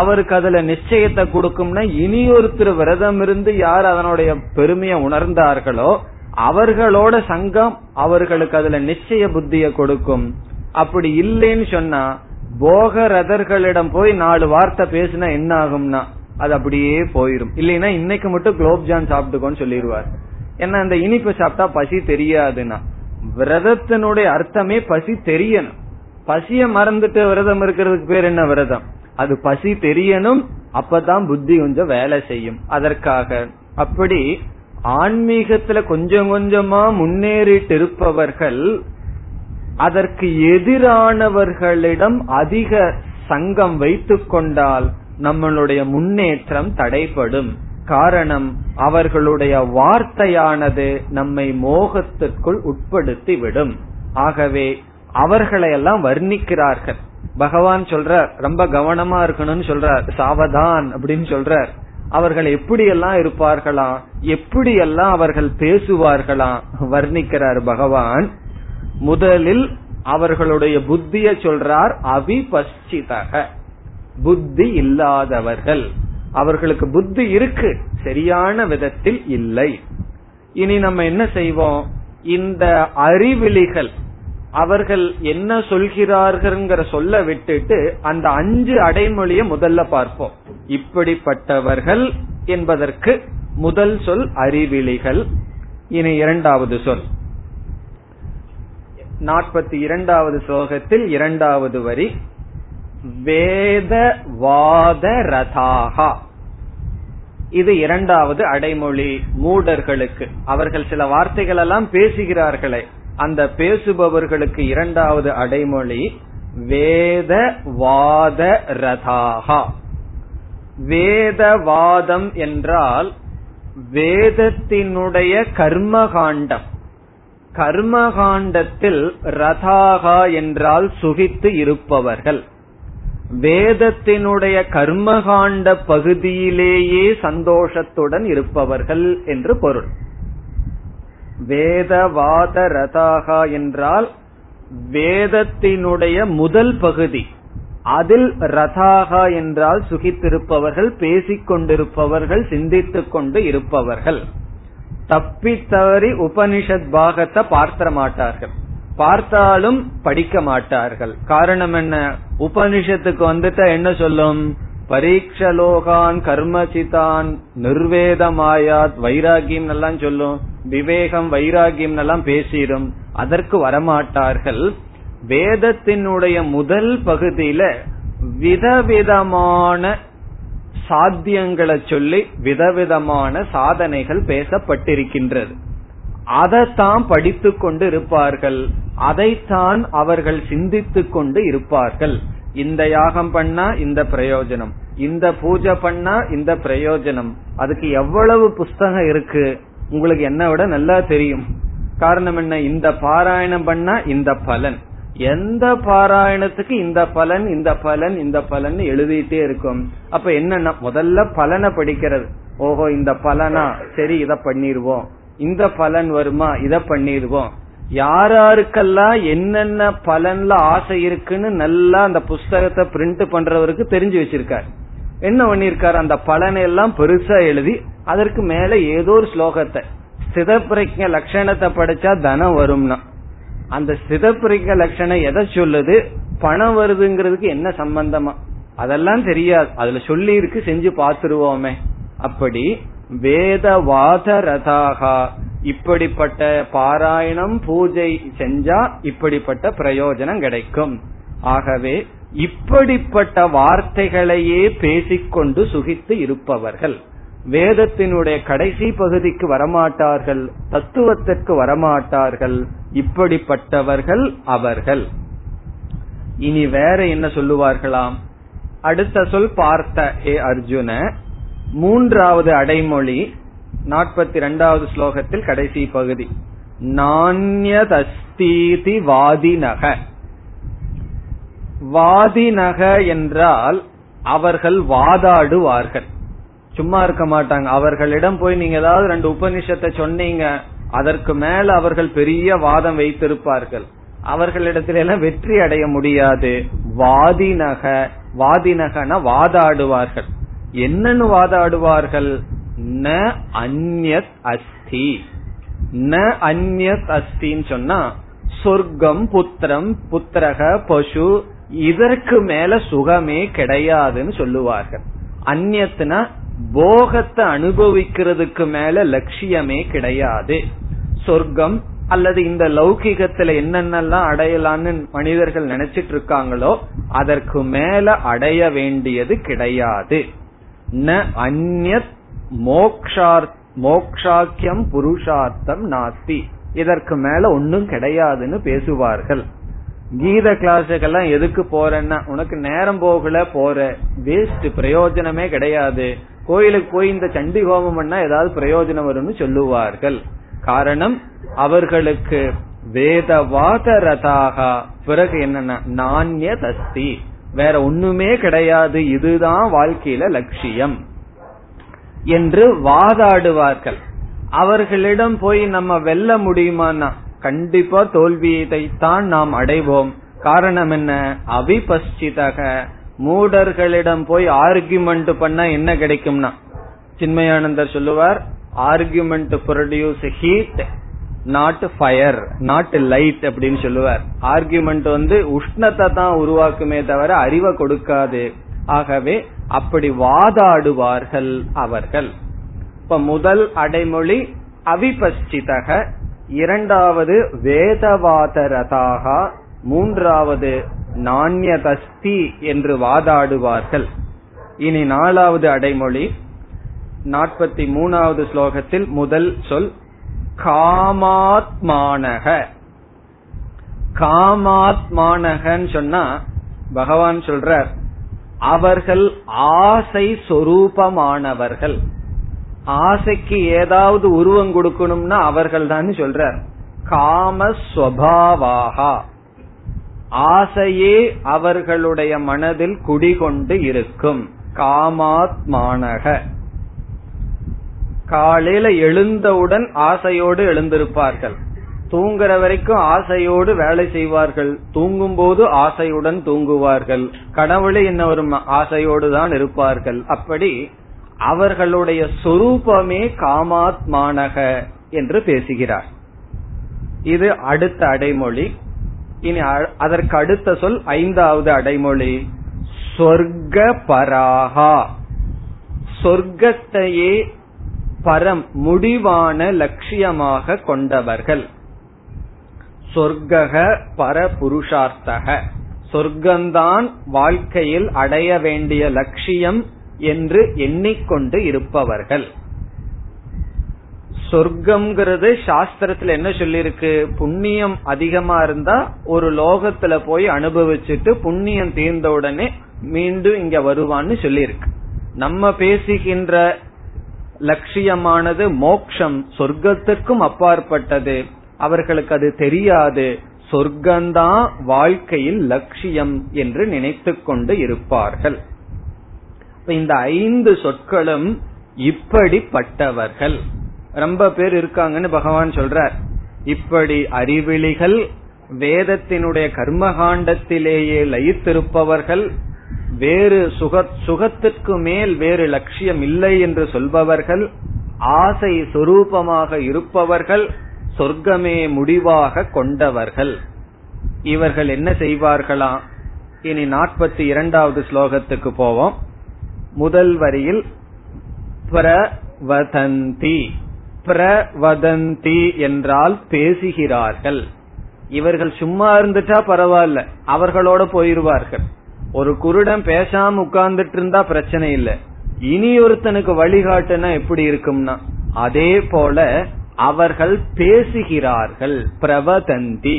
அவருக்கு அதுல நிச்சயத்தை கொடுக்கும்னா, இனியொருத்தர் விரதம் இருந்து யார் அதனுடைய பெருமையை உணர்ந்தார்களோ அவர்களோட சங்கம் அவர்களுக்கு அதுல நிச்சய புத்திய கொடுக்கும். அப்படி இல்லைன்னு சொன்னா போகரதர்களிடம் போய் 4 வார்த்தை பேசினா என்ன ஆகும்னா அது அப்படியே போயிரும். இல்லைன்னா இன்னைக்கு மட்டும் குலோப்ஜான் சாப்பிட்டுக்கோன்னு சொல்லிடுவார். ஏன்னா அந்த இனிப்பு சாப்பிட்டா பசி தெரியாதுன்னா, விரதத்தினுடைய அர்த்தமே பசி தெரியணும். பசிய மறந்துட்டு விரதம் இருக்கிறதுக்கு பேர் என்ன விரதம்? அது பசி தெரியணும், அப்பதான் புத்தி கொஞ்சம் வேலை செய்யும். அதற்காக அப்படி ஆன்மீகத்துல கொஞ்சம் கொஞ்சமா முன்னேறிட்டு இருப்பவர்கள் அதற்கு எதிரானவர்களிடம் அதிக சங்கம் வைத்து கொண்டால் நம்மளுடைய முன்னேற்றம் தடைபடும். காரணம், அவர்களுடைய வார்த்தையானது நம்மை மோகத்திற்குள் உட்படுத்தி விடும். ஆகவே அவர்களையெல்லாம் வர்ணிக்கிறார்கள். பகவான் சொல்றார் ரொம்ப கவனமா இருக்கணும்னு சொல்றார், சாவதான் அப்படின்னு சொல்றார். அவர்கள் எப்படியெல்லாம் இருப்பார்களாம், எப்படியெல்லாம் அவர்கள் பேசுவார்களாம் வர்ணிக்கிறார் பகவான். முதலில் அவர்களுடைய புத்திய சொல்றார், அவிபஸ்சிதக, புத்தி இல்லாதவர்கள். அவர்களுக்கு புத்தி இருக்கு, சரியான விதத்தில் இல்லை. இனி நம்ம என்ன செய்வோம், இந்த அறிவிலிகள் அவர்கள் என்ன சொல்கிறார்கள் சொல்ல விட்டுட்டு அந்த 5 அடைமொழியை முதல்ல பார்ப்போம். இப்படிப்பட்டவர்கள் என்பதற்கு முதல் சொல் அறிவிலிகள். இனி 2வது சொல், 42வது ஸ்லோகத்தில் 2வது வரி, வேதவாத ரதாகா. இது 2வது அடைமொழி மூடர்களுக்கு. அவர்கள் சில வார்த்தைகள் எல்லாம் பேசுகிறார்களே, அந்த பேசுபவர்களுக்கு 2வது அடைமொழி வேதவாத ரதாகா. வேதவாதம் என்றால் வேதத்தினுடைய கர்மகாண்டம். கர்மகாண்டத்தில் ரதாகா என்றால் சுகித்து இருப்பவர்கள். வேதத்தினுடைய கர்மகாண்ட பகுதியிலேயே சந்தோஷத்துடன் இருப்பவர்கள் என்று பொருள். வேதவாத ரதாகா என்றால் வேதத்தினுடைய முதல் பகுதி, அதில் ரதாகா என்றால் சுகித்திருப்பவர்கள், பேசிக்கொண்டிருப்பவர்கள், சிந்தித்துக் கொண்டு இருப்பவர்கள். தப்பித்தவறி உபனிஷத் பாகத்தை பார்த்த மாட்டார்கள், பார்த்தாலும் படிக்க மாட்டார்கள். காரணம் என்ன, உபனிஷத்துக்கு வந்துட்டா என்ன சொல்லும், பரீட்ச லோகான் கர்மசிதான் நிர்வேதமாயாத் வைராகியம் எல்லாம் சொல்லும், விவேகம் வைராகியம் எல்லாம் பேசிடும். அதற்கு வரமாட்டார்கள். வேதத்தினுடைய முதல் பகுதியில விதவிதமான சாத்தியங்களை சொல்லி விதவிதமான சாதனைகள் பேசப்பட்டிருக்கின்றது. அதத்தான் படித்துக் கொண்டு இருப்பார்கள். அதைத்தான் அவர்கள் சிந்தித்துக் கொண்டு இருப்பார்கள். இந்த யாகம் பண்ணா இந்த பிரயோஜனம், இந்த பூஜை பண்ணா இந்த பிரயோஜனம். அதுக்கு எவ்வளவு புஸ்தகம் இருக்கு உங்களுக்கு என்ன விட நல்லா தெரியும். காரணம் என்ன, இந்த பாராயணம் பண்ணா இந்த பலன், எந்த பாராயணத்துக்கு இந்த பலன் இந்த பலன் இந்த பலன் எழுதிட்டே இருக்கும். அப்ப என்னன்னா முதல்ல பலனை படிக்கிறது. ஓஹோ, இந்த பலனா, சரி இத பண்ணிடுவோம், இந்த பலன் வருமா இத பண்ணிடுவோம். யாராருக்கெல்லாம் என்னென்ன பலன்ல ஆசை இருக்குன்னு நல்லா அந்த புஸ்தகத்தை பிரிண்ட் பண்றவருக்கு தெரிஞ்சு வச்சிருக்காரு. என்ன பண்ணிருக்காரு, அந்த பலனை எல்லாம் பெருசா எழுதி அதற்கு மேல ஏதோ ஒரு ஸ்லோகத்தை, சிதப்பிரஜ்ஞ லட்சணத்தை படிச்சா தனம் வரும்னா, அந்த சிதப்பிரஜ்ஞ லட்சணம் எதை சொல்லுது, பணம் வருதுங்கிறதுக்கு என்ன சம்பந்தமா, அதெல்லாம் தெரியாது, அதுல சொல்லி இருக்கு, செஞ்சு பாத்துருவோமே. அப்படி வேதவாத ரதாகா, இப்படிப்பட்ட பாராயணம் பூஜை செஞ்சா இப்படிப்பட்ட பிரயோஜனம் கிடைக்கும். ஆகவே இப்படிப்பட்ட வார்த்தைகளையே பேசிக்கொண்டு சுகித்து இருப்பவர்கள் வேதத்தினுடைய கடைசி பகுதிக்கு வரமாட்டார்கள், தத்துவத்திற்கு வரமாட்டார்கள். இப்படிப்பட்டவர்கள் அவர்கள். இனி வேற என்ன சொல்லுவார்களாம்? அடுத்த சொல் பார்த்த, ஹே அர்ஜுன. மூன்றாவது அடைமொழி 42வது ஸ்லோகத்தில் கடைசி பகுதி, நான்யதஸ்தீதி வாதிநக. வாதிநக என்றால் அவர்கள் வாதாடுவார்கள், சும்மா இருக்க மாட்டாங்க. அவர்களிடம் போய் நீங்க ஏதாவது ரெண்டு உபநிஷத்தை சொன்னீங்க, அதற்கு மேல அவர்கள் பெரிய வாதம் வைத்திருப்பார்கள், அவர்களிடத்தில எல்லாம் வெற்றி அடைய முடியாது. வாதிநக, வாதிநகன வாதாடுவார்கள். என்னன்னு வாதாடுவார்கள்? ந அந்யத் அஸ்தி. ந அந்யத் அஸ்தின்னு சொன்னா சொர்க்கம், புத்திரம், புத்திரக, பசு, இதற்கு மேல சுகமே கிடையாதுன்னு சொல்லுவார்கள். அந்நியத்துனா போகத்தை அனுபவிக்கிறதுக்கு மேல லட்சியமே கிடையாது. சொர்க்கம் அல்லது இந்த லௌகிகத்துல என்னென்னலாம் அடையலான்னு மனிதர்கள் நினைச்சிட்டு இருக்காங்களோ அதற்கு மேல அடைய வேண்டியது கிடையாது. ந அந்யத் மோக்ஷாக்கியம் புருஷார்த்தம் நாஸ்தி, இதற்கு மேல ஒன்னும் கிடையாதுன்னு பேசுவார்கள். கீத கிளாஸுக்கெல்லாம் எதுக்கு போறேன்னா, உனக்கு நேரம் போகல, போற வேஸ்ட், பிரயோஜனமே கிடையாது. கோயிலுக்கு போய் இந்த சண்டி ஹோமம் பண்ணா ஏதாவது பிரயோஜனம் வரும்னு சொல்லுவார்கள். காரணம் அவர்களுக்கு வேதவாத ரதாக. பிறகு என்னன்னா நான்ய தஸ்தி, வேற ஒண்ணுமே கிடையாது, இதுதான் வாழ்க்கையில லட்சியம் என்று வாதாடுவார்கள். அவர்களிடம் போய் நம்ம வெல்ல முடியுமான்னா கண்டிப்பா தோல்வியைத்தான் நாம் அடைவோம். காரணம் என்ன, அவிபஸ்சிதக. மூடர்களிடம் போய் ஆர்கியூமெண்ட் பண்ண என்ன கிடைக்கும்னா, சின்மயானந்தர் சொல்லுவார், argument produce heat not fire not light அப்படின்னு சொல்லுவார். ஆர்கியூமெண்ட் வந்து உஷ்ணத்தை தான் உருவாக்குமே தவிர அறிவை கொடுக்காது. ஆகவே அப்படி வாதாடுவார்கள் அவர்கள். இப்ப முதல் அடைமொழி அவிபஸ்சிதக, இரண்டாவது வேதவாதரதாக, மூன்றாவது நான்யதஸ்தி என்று வாதாடுவார்கள். இனி நாலாவது அடைமொழி 43வது ஸ்லோகத்தில் முதல் சொல் காமாத்மானக. காமாத்மானகன்னு சொன்னா பகவான் சொல்றார் அவர்கள் ஆசை சொரூபமானவர்கள். ஆசைக்கு ஏதாவது உருவம் கொடுக்கணும்னா அவர்கள் தான் சொல்றார். காமஸ்வபாவாக, ஆசையே அவர்களுடைய மனதில் குடிகொண்டு இருக்கும். காமாத்மானக, காலையில எழுந்தவுடன் ஆசையோடு எழுந்திருப்பார்கள், தூங்குற வரைக்கும் ஆசையோடு வேலை செய்வார்கள், தூங்கும் போது ஆசையுடன் தூங்குவார்கள், கனவுல என்ன ஒரு ஆசையோடு தான் இருப்பார்கள். அப்படி அவர்களுடைய சொரூபமே காமாத்மானக என்று பேசுகிறார். இது அடுத்த அடைமொழி. இனி அதற்கு அடுத்த சொல் 5வது அடைமொழி சொர்க்க பராகா. சொர்க்கத்தையே பரம் முடிவான லட்சியமாக கொண்டவர்கள். சொர்க்கக பரபுருஷார்த்தக, சொர்க்கம்தான் வாழ்க்கையில் அடைய வேண்டிய லட்சியம் என்று எண்ணிக்கொண்டு இருப்பவர்கள். சொர்க்கம்ங்கிறது சாஸ்திரத்துல என்ன சொல்லிருக்கு, புண்ணியம் அதிகமா இருந்தா ஒரு லோகத்துல போய் அனுபவிச்சுட்டு புண்ணியம் தீர்ந்த உடனே மீண்டும் இங்க வருவான்னு சொல்லிருக்கு. நம்ம பேசுகின்ற லட்சியமானது மோக்ஷம், சொர்க்கத்திற்கும் அப்பாற்பட்டது. அவர்களுக்கு அது தெரியாது, சொர்க்கம்தான் வாழ்க்கையில் லட்சியம் என்று நினைத்து கொண்டு இருப்பார்கள். இந்த 5 சொற்களும் இப்படிப்பட்டவர்கள் ரொம்ப பேர் இருக்காங்கன்னு பகவான் சொல்றார். இப்படி அறிவிலிகள், வேதத்தினுடைய கர்மகாண்டத்திலேயே லயித்திருப்பவர்கள், வேறு சுகத்திற்கு மேல் வேறு லட்சியம் இல்லை என்று சொல்பவர்கள், ஆசை சொரூபமாக இருப்பவர்கள், சொர்க்கமே முடிவாக கொண்டவர்கள். இவர்கள் என்ன செய்வார்களாம்? இனி 42வது ஸ்லோகத்துக்கு போவோம். முதல் வரியில் பிரவதந்தி, பிரவதந்தி என்றால் பேசுகிறார்கள். இவர்கள் சும்மா இருந்துட்டா பரவாயில்ல, அவர்களோட போயிருவார்கள். ஒரு குருடன் பேசாம உட்கார்ந்துட்டு இருந்தா பிரச்சனை இல்ல, இனி ஒருத்தனுக்கு வழிகாட்டுனா எப்படி இருக்கும்னா அதே போல அவர்கள் பேசுகிறார்கள். பிரவதந்தி,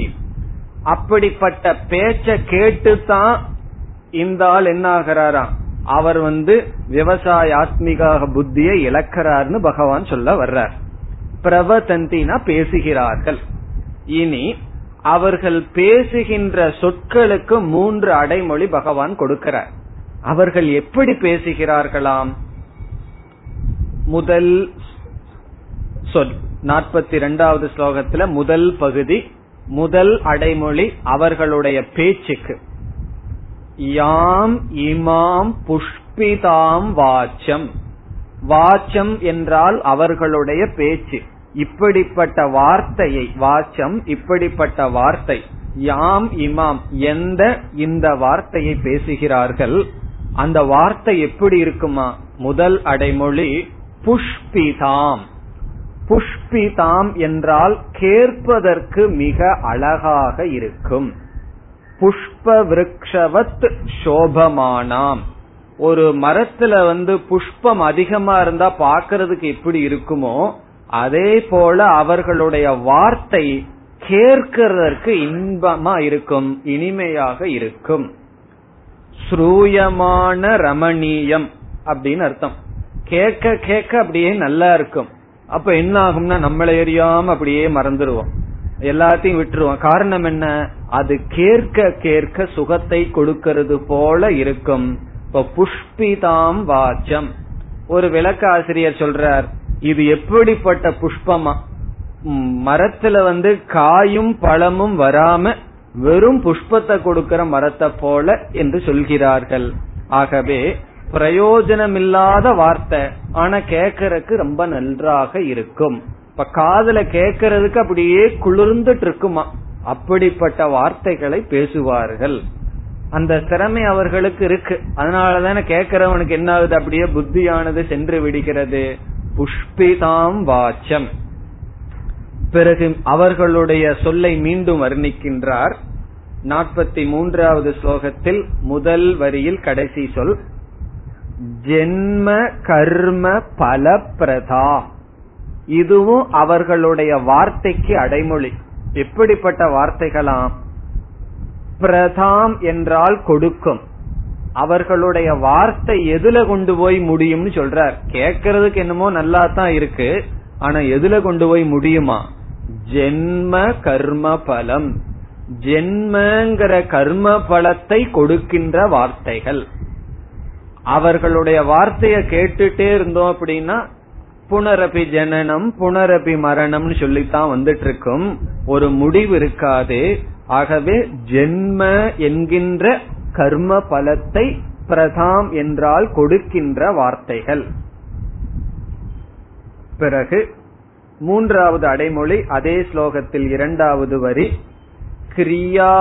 அப்படிப்பட்ட பேச்ச கேட்டுத்தான் இந்த ஆள் என்ன ஆகிறாராம், அவர் விவசாய ஆத்மிகாக புத்தியை இழக்கிறார்னு பகவான் சொல்ல வர்றார். பிரவதந்தினா பேசுகிறார்கள். இனி அவர்கள் பேசுகின்ற சொற்களுக்கு 3 அடைமொழி பகவான் கொடுக்கிறார். அவர்கள் எப்படி பேசுகிறார்களாம்? முதல் சொல் 42வது ஸ்லோகத்துல முதல் பகுதி, முதல் அடைமொழி அவர்களுடைய பேச்சுக்கு. யாம் இமாம் புஷ்பிதாம் வாச்சம், வாச்சம் என்றால் அவர்களுடைய பேச்சு. இப்படிப்பட்ட வார்த்தையை, வாச்சம் இப்படிப்பட்ட வார்த்தை, யாம் இமாம் எந்த இந்த வார்த்தையை பேசுகிறார்கள். அந்த வார்த்தை எப்படி இருக்குமா? முதல் அடைமொழி புஷ்பிதாம். புஷ்பிதாம் என்றால் கேட்பதற்கு மிக அழகாக இருக்கும். புஷ்ப விருக்ஷவத் சோபமானாம், ஒரு மரத்துல புஷ்பம் அதிகமா இருந்தா பாக்கிறதுக்கு எப்படி இருக்குமோ அதே போல அவர்களுடைய வார்த்தை கேட்கிறதற்கு இன்பமா இருக்கும், இனிமையாக இருக்கும். ஸ்ரூயமான ரமணீயம் அப்படின்னு அர்த்தம். கேட்க கேட்க அப்படியே நல்லா இருக்கும். அப்ப என்ன ஆகும்னா நம்மளை எரியாம அப்படியே மறந்துடுவோம், எல்லாத்தையும் விட்டுருவோம். காரணம் என்ன? அது கேட்க கேட்க சுகத்தை கொடுக்கிறது போல இருக்கும். இப்ப புஷ்பிதாம் வாச்சம், ஒரு விளக்க ஆசிரியர் சொல்றார், இது எப்படிப்பட்ட புஷ்பமா, மரத்துல காயும் பழமும் வராம வெறும் புஷ்பத்தை கொடுக்கிற மரத்தை போல என்று சொல்கிறார்கள். ஆகவே பிரயோஜனமில்லாத வார்த்தை, ஆனா கேட்கறதுக்கு ரொம்ப நன்றாக இருக்கும். இப்ப காதுல கேட்கறதுக்கு அப்படியே குளிர்ந்துட்டு இருக்குமா, அப்படிப்பட்ட வார்த்தைகளை பேசுவார்கள். அந்த திறமை அவர்களுக்கு இருக்கு. அதனாலதான கேட்கறவனுக்கு என்ன ஆகுது, அப்படியே புத்தியானது சென்று விடுகிறது. புஷ்பிதாம் வாச்சம். பிறகு அவர்களுடைய சொல்லை மீண்டும் வர்ணிக்கின்றார் 43வது ஸ்லோகத்தில் முதல் வரியில் கடைசி சொல் ஜென்ம கர்ம பல பிரதா. இதுவும் அவர்களுடைய வார்த்தைக்கு அடைமொழி. எப்படிப்பட்ட வார்த்தைகளாம்? பிரதாம் என்றால் கொடுக்கும். அவர்களுடைய வார்த்தை எதுல கொண்டு போய் முடியும்னு சொல்றார். கேக்கிறதுக்கு என்னமோ நல்லா தான் இருக்கு, ஆனா எதுல கொண்டு போய் முடியுமா? ஜென்ம கர்ம பலம். ஜென்மங்கிற கர்ம பலத்தை கொடுக்கின்ற வார்த்தைகள். அவர்களுடைய வார்த்தைய கேட்டுட்டே இருந்தோம் அப்படின்னா புனரபி ஜனனம் புனரபி மரணம்னு சொல்லித்தான் வந்துட்டு இருக்கும், ஒரு முடிவு இருக்காது. ஆகவே ஜென்ம என்கின்ற கர்ம பலத்தை பிரதாம் என்றால் கொடுக்கின்ற வார்த்தைகள். பிறகு 3வது அடைமொழி அதே ஸ்லோகத்தில் 2வது வரி கிரியா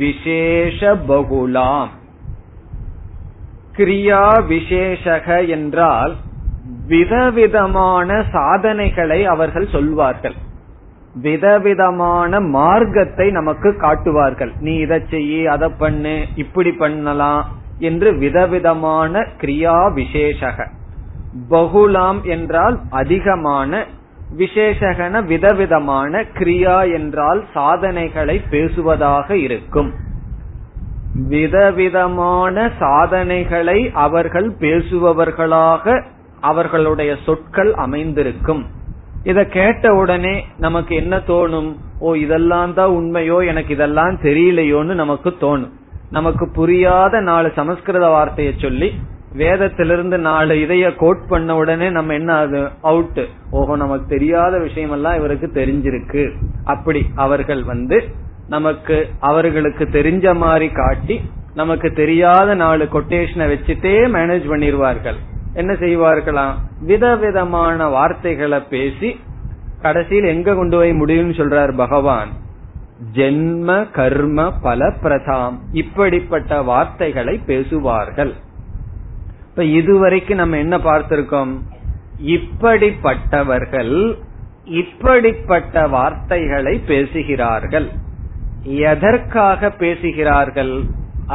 விசேஷ பகுலாம். கிரியா விசேஷக என்றால் விதவிதமான சாதனைகளை அவர்கள் சொல்வார்கள், விதவிதமான மார்க்கத்தை நமக்கு காட்டுவார்கள். நீ இதை செய்யி, அதை பண்ணு, இப்படி பண்ணலாம் என்று விதவிதமான கிரியா விசேஷக. பகுலாம் என்றால் அதிகமான, விசேஷகன விதவிதமான கிரியா என்றால் சாதனைகளை பேசுவதாக இருக்கும். விதவிதமான சாதனைகளை அவர்கள் பேசுபவர்களாக அவர்களுடைய சொற்கள் அமைந்திருக்கும். இத கேட்ட உடனே நமக்கு என்ன தோணும்? ஓ, இதெல்லாம் தான் உண்மையோ, எனக்கு இதெல்லாம் தெரியலையோன்னு நமக்கு தோணும். நமக்கு புரியாத நாலு சமஸ்கிருத வார்த்தையை சொல்லி வேதத்திலிருந்து நாலு இதைய கோட் பண்ண உடனே நம்ம என்ன அது அவுட். ஓஹோ, நமக்கு தெரியாத விஷயம் எல்லாம் இவருக்கு தெரிஞ்சிருக்கு. அப்படி அவர்கள் நமக்கு அவர்களுக்கு தெரிஞ்ச மாதிரி காட்டி நமக்கு தெரியாத நாலு கொட்டேஷனை வச்சுட்டே மேனேஜ் பண்ணிடுவார்கள். என்ன செய்வார்களாம்? விதவிதமான வார்த்தைகளை பேசி கடைசியில் எங்க கொண்டு போய் முடியும்னு சொல்றார் பகவான். ஜென்ம கர்ம பல பிரதாம், இப்படிப்பட்ட வார்த்தைகளை பேசுவார்கள். இப்ப இதுவரைக்கும் நம்ம என்ன பார்த்திருக்கோம்? இப்படிப்பட்டவர்கள் இப்படிப்பட்ட வார்த்தைகளை பேசுகிறார்கள். எதற்காக பேசுகிறார்கள்?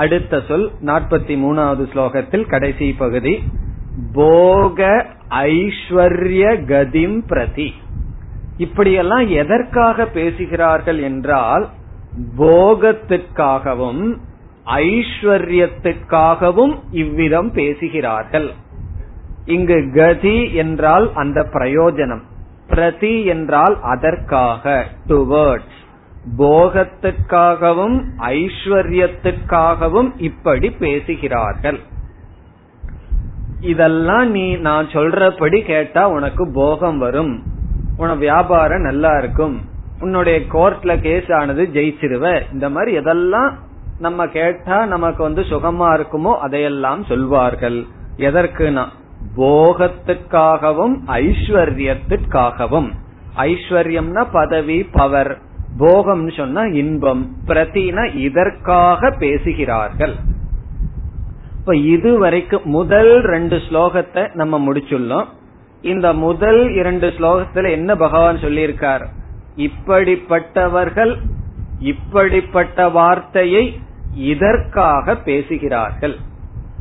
அடுத்த சொல் 43வது ஸ்லோகத்தில் கடைசி பகுதி, போக ஐஸ்வர்ய கதிம் பிரதி. இப்படியெல்லாம் எதற்காக பேசுகிறார்கள் என்றால் போகத்திற்காகவும் ஐஸ்வர்யத்திற்காகவும் இவ்விதம் பேசுகிறார்கள். இங்கு கதி என்றால் அந்த பிரயோஜனம், பிரதி என்றால் அதற்காக, டுவர்ட்ஸ். போகத்திற்காகவும் ஐஸ்வர்யத்திற்காகவும் இப்படி பேசுகிறார்கள். இதெல்லாம் நீ நான் சொல்றபடி கேட்டா உனக்கு போகம் வரும், உன வியாபாரம் நல்லா இருக்கும், உன்னுடைய கோர்ட்ல கேஸ் ஆனது ஜெயிச்சிருவ, இந்த மாதிரி எதெல்லாம் நம்ம கேட்டா நமக்கு சுகமா இருக்குமோ அதையெல்லாம் சொல்வார்கள். எதற்குனா போகத்துக்காகவும் ஐஸ்வர்யத்திற்காகவும். ஐஸ்வர்யம்னா பதவி, பவர். போகம் சொன்னா இன்பம், பிரதினா இதற்காக பேசுகிறார்கள். இப்ப இதுவரைக்கும் முதல் 2 ஸ்லோகத்தை நம்ம முடிச்சுள்ளோம். இந்த முதல் 2 ஸ்லோகத்துல என்ன பகவான் சொல்லியிருக்கார்? இப்படிப்பட்டவர்கள் இப்படிப்பட்ட வார்த்தையை இதற்காக பேசுகிறார்கள்.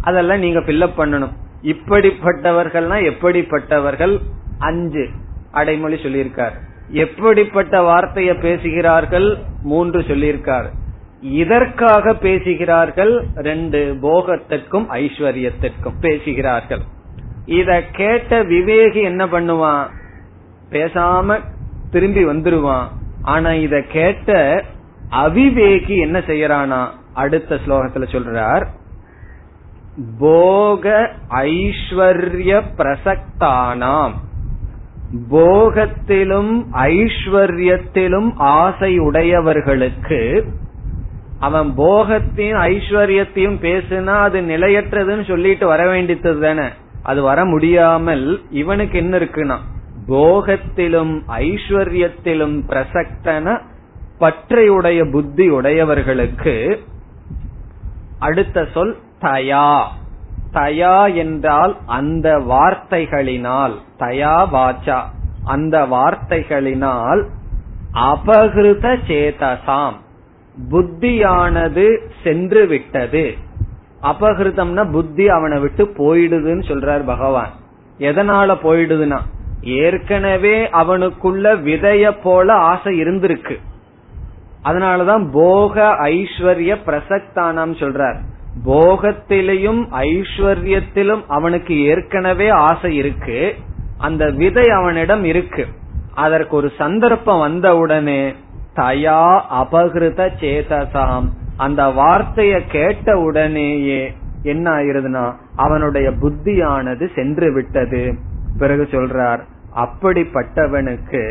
அதெல்லாம் நீங்க ஃபில்அப் பண்ணணும். இப்படிப்பட்டவர்கள்னா எப்படிப்பட்டவர்கள்? 5 அடைமொழி சொல்லியிருக்கார். எப்படிப்பட்ட வார்த்தையை பேசுகிறார்கள்? 3 சொல்லியிருக்கார். இதற்காக பேசுகிறார்கள் 2, போகத்திற்கும் ஐஸ்வர்யத்திற்கும் பேசுகிறார்கள். இத கேட்ட விவேகி என்ன பண்ணுவான்? பேசாம திரும்பி வந்துருவான். ஆனா இத கேட்ட அவிவேகி என்ன செய்யறானா? அடுத்த ஸ்லோகத்துல சொல்றார், போக ஐஸ்வர்ய பிரசக்தானாம், போகத்திலும் ஐஸ்வர்யத்திலும் ஆசை உடையவர்களுக்கு. அவன் போகத்தையும் ஐஸ்வர்யத்தையும் பேசுனா அது நிலையற்றதுன்னு சொல்லிட்டு வர வேண்டியது தானே. அது வர முடியாமல் இவனுக்கு என்ன இருக்குன்னா, போகத்திலும் ஐஸ்வர்யத்திலும் பிரசக்தன பற்றையுடைய புத்தி உடையவர்களுக்கு. அடுத்த சொல் தயா. தயா என்றால் அந்த வார்த்தைகளினால், தயா வாச்சா, அந்த வார்த்தைகளினால் அபகிருத சேதசாம், புத்தியானது சென்று விட்டது. அபகிருதம்னா புத்தி அவனை விட்டு போயிடுதுன்னு சொல்றார் பகவான். எதனால போயிடுதுன்னா, ஏற்கனவே அவனுக்குள்ள விதைய போல ஆசை இருந்திருக்கு. அதனாலதான் போக ஐஸ்வர்ய பிரசக்தானாம் சொல்றார். போகத்திலையும் ஐஸ்வர்யத்திலும் அவனுக்கு ஏற்கனவே ஆசை இருக்கு, அந்த விதை அவனிடம் இருக்கு. அதற்கு ஒரு சந்தர்ப்பம் வந்த உடனே தயா அபகிருத சேதசாம், அந்த வார்த்தைய கேட்ட உடனேயே என்ன ஆயிருதுன்னா அவனுடைய புத்தியானது சென்று விட்டது. பிறகு சொல்றார், அப்படிப்பட்டவனுக்கு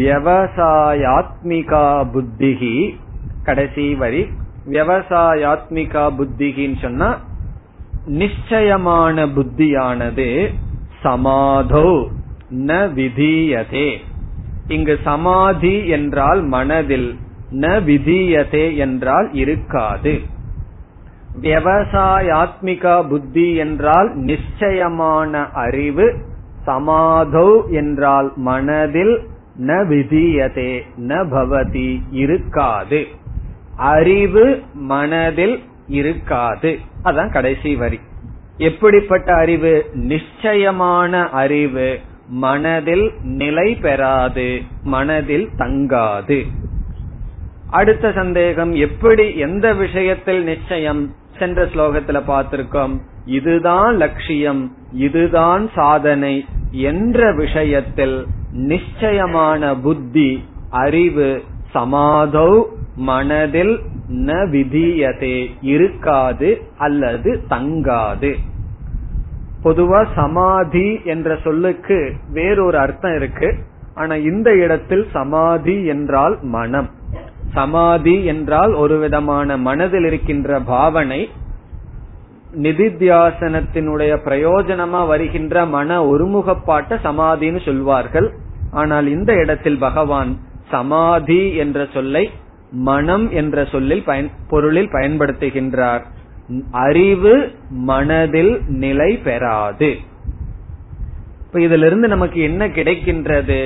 விவசாயாத்மிகா புத்திகி, கடைசி வரி விவசாயாத்மிகா புத்திகின்னு சொன்னா நிச்சயமான புத்தியானது, சமாதோ ந விதீயதே. இங்கு சமாதி என்றால் மனதில், ந விதீயதே என்றால் இருக்காது. விவசாயாத்மிகா புத்தி என்றால் நிச்சயமான அறிவு, சமாதோ என்றால் மனதில், ந விதீயதே ந பவதி இருக்காது. அறிவு மனதில் இருக்காது. அதான் கடைசி வரி. எப்படிப்பட்ட அறிவு? நிச்சயமான அறிவு, மனதில் நிலை பெறாது, மனதில் தங்காது. அடுத்த சந்தேகம், எப்படி எந்த விஷயத்தில் நிச்சயம்? சென்ற ஸ்லோகத்துல பார்த்திருக்கோம், இதுதான் லட்சியம், இதுதான் சாதனை என்ற விஷயத்தில் நிச்சயமான புத்தி, அறிவு, சமாதௌ மனதில் ந விதியதே, இருக்காது அல்லது தங்காது. பொதுவா சமாதி என்ற சொல்லுக்கு வேறொரு அர்த்தம் இருக்கு, ஆனா இந்த இடத்தில் சமாதி என்றால் மனம். சமாதி என்றால் ஒரு விதமான மனதில் இருக்கின்ற பாவனை. நிதித்தியாசனத்தினுடைய பிரயோஜனமா வருகின்ற மன ஒருமுகப்பாட்ட சமாதின்னு சொல்வார்கள். ஆனால் இந்த இடத்தில் பகவான் சமாதி என்ற சொல்லை மனம் என்ற சொல்லில் பொருளில் பயன்படுத்துகின்றார். அறிவு மனதில் நிலை பெறாது. இப்ப இதிலிருந்து நமக்கு என்ன கிடைக்கின்றது?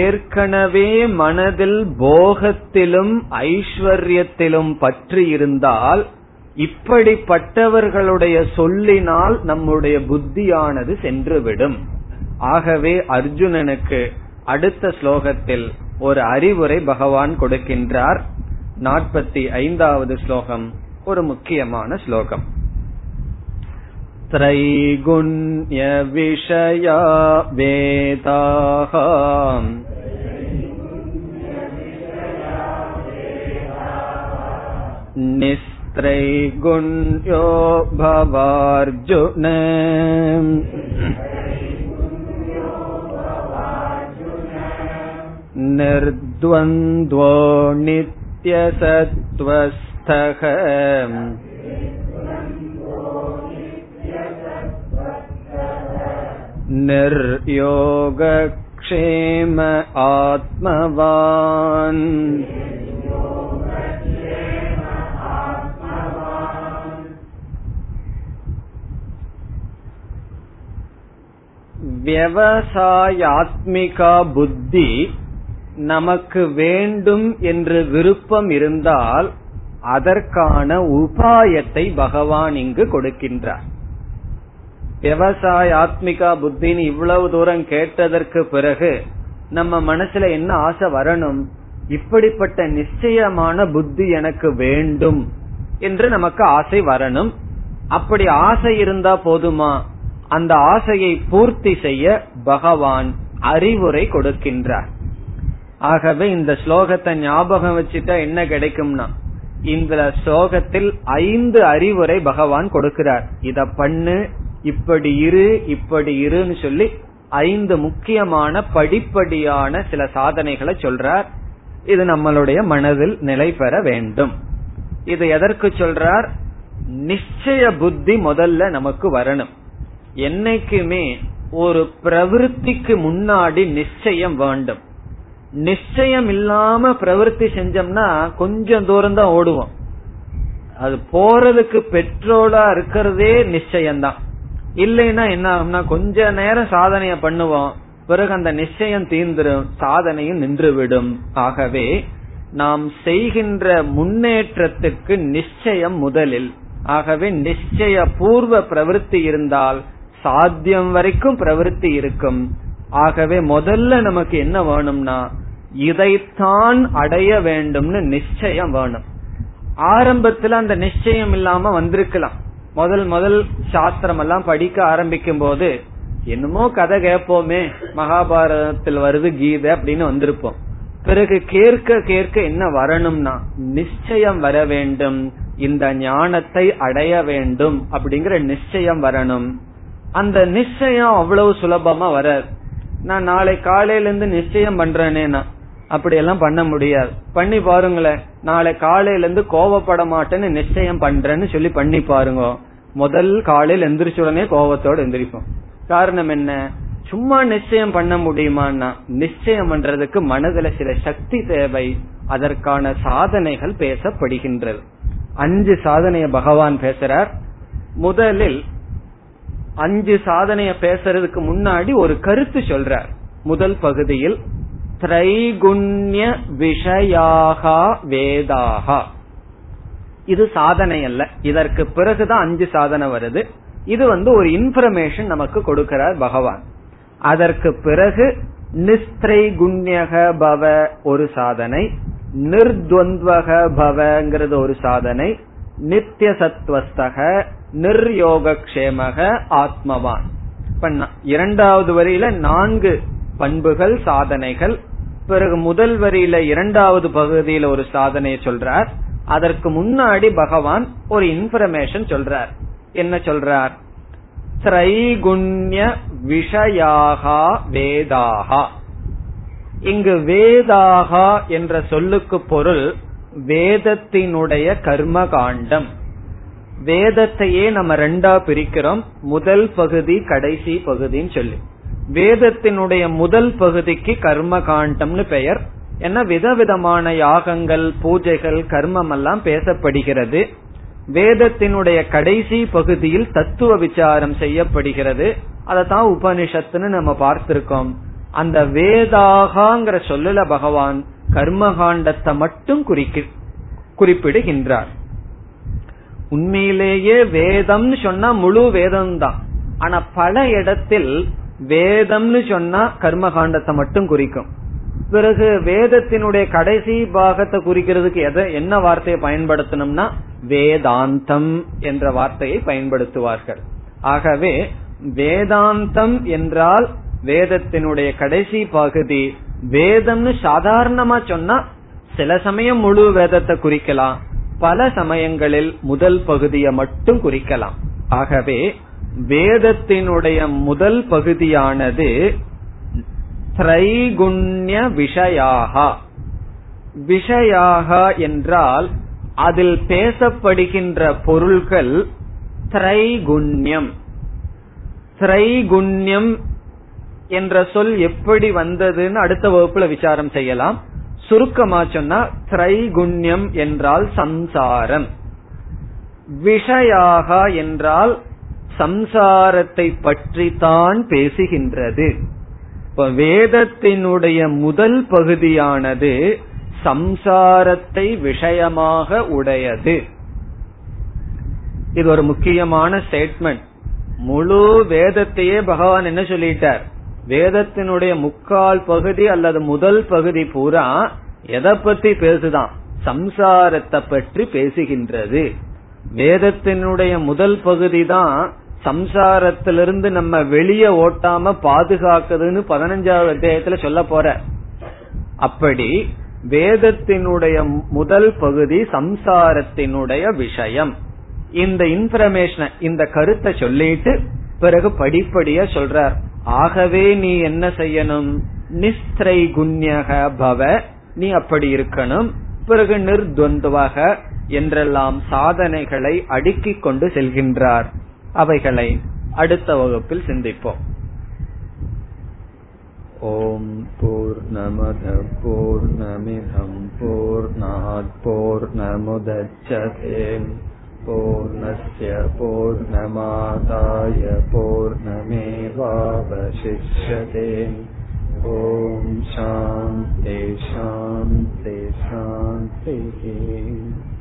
ஏற்கனவே மனதில் போகத்திலும் ஐஸ்வர்யத்திலும் பற்றி இருந்தால் இப்படிப்பட்டவர்களுடைய சொல்லினால் நம்முடைய புத்தியானது சென்றுவிடும். ஆகவே அர்ஜுனனுக்கு அடுத்த ஸ்லோகத்தில் ஒரு அறிவுரை பகவான் கொடுக்கின்றார். 45வது ஸ்லோகம் ஒரு முக்கியமான ஸ்லோகம். த்ரைகுண்ய விஷயா வேதாஹம் நிஸ்த்ரைகுண்யோ பவார்ஜுன நிர்த்வந்த்வோ நித்யசத்வஸ்தஹ நிர்யோகக்ஷேம ஆத்மவான். விவசாயாத்மிகா புத்தி நமக்கு வேண்டும் என்று விருப்பம் இருந்தால் அதற்கான உபாயத்தை பகவான் இங்கு கொடுக்கின்றார். விவசாய ஆத்மிகா புத்தின்னு இவ்வளவு தூரம் கேட்டதற்கு பிறகு நம்ம மனசுல என்ன ஆசை வரணும்? இப்படிப்பட்ட நிச்சயமான புத்தி எனக்கு வேண்டும் என்று நமக்கு ஆசை வரணும். அப்படி ஆசை இருந்தா போதுமா? அந்த ஆசையை பூர்த்தி செய்ய பகவான் அறிவுரை கொடுக்கின்றார். ஆகவே இந்த ஸ்லோகத்தை ஞாபகம் வச்சுட்டா என்ன கிடைக்கும்னா, இந்த ஸ்லோகத்தில் 5 அறிவுரை பகவான் கொடுக்கிறார். இத பண்ணு, இப்படி இரு, இப்படி இருன்னு சொல்லி 5 முக்கியமான படிப்படியான சில சாதனைகளை சொல்றார். இது நம்மளுடைய மனதில் நிலை பெற வேண்டும். இது எதற்கு சொல்றார்? நிச்சய புத்தி முதல்ல நமக்கு வரணும். என்னைக்குமே ஒரு பிரவிற்த்திக்கு முன்னாடி நிச்சயம் வேண்டும். நிச்சயம் இல்லாம பிரவருத்தி செஞ்சோம்னா கொஞ்சம் தூரம் தான் ஓடுவோம். அது போறதுக்கு பெட்ரோலா இருக்கிறதே நிச்சயம்தான். இல்லைன்னா என்ன ஆகும்னா, கொஞ்ச நேரம் சாதனைய பண்ணுவோம், பிறகு அந்த நிச்சயம் தீர்ந்துடும், சாதனையும் நின்றுவிடும். ஆகவே நாம் செய்கின்ற முன்னேற்றத்துக்கு நிச்சயம் முதலில். ஆகவே நிச்சய பூர்வ பிரவிற்த்தி இருந்தால் சாத்தியம் வரைக்கும் பிரவிற்த்தி இருக்கும். ஆகவே முதல்ல நமக்கு என்ன வேணும்னா, இதைத்தான் அடைய வேண்டும்னு நிச்சயம் வேணும். ஆரம்பத்துல அந்த நிச்சயம் இல்லாம வந்திருக்கலாம். முதல் சாஸ்திரம் எல்லாம் படிக்க ஆரம்பிக்கும் போது என்னமோ கதை கேட்போமே, மகாபாரதத்தில் வருது கீதை அப்படின்னு வந்திருப்போம். பிறகு கேட்க கேட்க என்ன வரணும்னா நிச்சயம் வர வேண்டும், இந்த ஞானத்தை அடைய வேண்டும் அப்படிங்கிற நிச்சயம் வரணும். அந்த நிச்சயம் அவ்வளவு சுலபமா வராது. நான் நாளை காலையில இருந்து நிச்சயம் பண்றேன்னா அப்படி எல்லாம் பண்ண முடியாது. பண்ணி பாருங்களேன், நாளை காலையில இருந்து கோவப்பட மாட்டேன்னு நிச்சயம் பண்றேன்னு சொல்லி பண்ணி பாருங்க. முதல் காலையில் எந்திரிச்ச உடனே கோவத்தோடு எந்திரிப்போம். காரணம் என்ன? சும்மா நிச்சயம் பண்ண முடியுமான்னா நிச்சயம் பண்றதுக்கு மனதுல சில சக்தி தேவை. அதற்கான சாதனைகள் பேசப்படுகின்றது. 5 சாதனைய பகவான் பேசுறார். முதலில் 5 சாதனைய பேசுறதுக்கு முன்னாடி ஒரு கருத்து சொல்றார். முதல் பகுதியில் திரைகுண்ய விஷயாகா வேதாகா, இது சாதனை அல்ல, இதற்கு பிறகுதான் 5 சாதனை வருது. இது ஒரு இன்ஃபர்மேஷன் நமக்கு கொடுக்கிறார் பகவான். அதற்கு பிறகு நிஸ்திரை குண்யக பவ ஒரு சாதனை, நிர்த்வந்தவக பவங்கிறது ஒரு சாதனை, நித்திய சத்வஸ்தக நிர்யோகக்ஷேமக ஆத்மவான். இரண்டாவது வரியில 4 பண்புகள் சாதனைகள், பிறகு முதல் வரியில இரண்டாவது பகுதியில ஒரு சாதனை சொல்றார். அதற்கு முன்னாடி பகவான் ஒரு இன்ஃபர்மேஷன் சொல்றார். என்ன சொல்றார்? திரைகுண்ய விஷயாகா வேதாகா. இங்கு வேதாகா என்ற சொல்லுக்கு பொருள் வேதத்தினுடைய கர்மகாண்டம். வேதத்தையே நம்ம 2 பிரிக்கிறோம், முதல் பகுதி கடைசி பகுதின்னு சொல்லி. வேதத்தினுடைய முதல் பகுதிக்கு கர்ம காண்டம்னு பெயர். ஏன்னா விதவிதமான யாகங்கள் பூஜைகள் கர்மம் எல்லாம் பேசப்படுகிறது. வேதத்தினுடைய கடைசி பகுதியில் தத்துவ விசாரம் செய்யப்படுகிறது. அதத்தான் உபனிஷத்துன்னு நம்ம பார்த்திருக்கோம். அந்த வேதாகங்கிற சொல்லுல பகவான் கர்மகாண்டத்தை மட்டும் குறிப்பிடுகின்றார். உண்மையிலேயே வேதம்னு சொன்னா முழு வேதம் தான். ஆனா பல இடத்தில் வேதம்னு சொன்னா கர்மகாண்டத்தை மட்டும் குறிக்கும். பிறகு வேதத்தினுடைய கடைசி பாகத்தை குறிக்கிறதுக்கு என்ன வார்த்தையை பயன்படுத்தணும்னா வேதாந்தம் என்ற வார்த்தையை பயன்படுத்துவார்கள். ஆகவே வேதாந்தம் என்றால் வேதத்தினுடைய கடைசி பகுதி. வேதம்னு சாதாரணமா சொன்னா சில சமயம் முழு வேதத்தை குறிக்கலாம், பல சமயங்களில் முதல் பகுதியை மட்டும் குறிக்கலாம். ஆகவே வேதத்தினுடைய முதல் பகுதியானது திரைகுண்ய விஷயாகா. விஷயாகா என்றால் அதில் பேசப்படுகின்ற பொருள்கள் திரைகுண்யம். திரைகுண்யம் என்ற சொல் எப்படி வந்ததுன்னு அடுத்த வகுப்புல விசாரம் செய்யலாம். சுருக்கமா சொன்னா திரைகுண்யம் என்றால் சம்சாரம். விஷயாகா என்றால் சம்சாரத்தை பற்றி தான் பேசுகின்றது. இப்ப வேதத்தினுடைய முதல் பகுதியானது சம்சாரத்தை விஷயமாக உடையது. இது ஒரு முக்கியமான ஸ்டேட்மெண்ட். முழு வேதத்தையே பகவான் என்ன சொல்லிட்டார்? வேதத்தினுடைய முக்கால் பகுதி அல்லது முதல் பகுதி பூரா எதை பத்தி பேசுதான்? சம்சாரத்தை பற்றி பேசுகின்றது. வேதத்தினுடைய முதல் பகுதி தான் சம்சாரத்திலிருந்து நம்ம வெளியே ஓட்டாம பாதுகாக்குதுன்னு 15வது அத்தியாயத்துல சொல்ல போற. அப்படி வேதத்தினுடைய முதல் பகுதி சம்சாரத்தினுடைய விஷயம். இந்த இன்ஃபர்மேஷனை, இந்த கருத்தை சொல்லிட்டு பிறகு படிப்படியா சொல்றார். ஆகவே நீ என்ன செய்யணும்? நிஸ்திரை குண்யக பவ, நீ அப்படி இருக்கணும். பிறகு நிர்த்வந்தவக என்றெல்லாம் சாதனைகளை அடுக்கிக் கொண்டு செல்கின்றார். அவைகளை அடுத்த வகுப்பில் சிந்திப்போம். ஓம் பூர்ணமத பூர்ணமிதம் பூர்ணாத் பூர்ணமுதச்யதே பூர்ணஸ்ய பூர்ணமாதாய பூர்ணமேவாவசிஷ்யதே. ஓம் சாந்தி சாந்தி சாந்தி.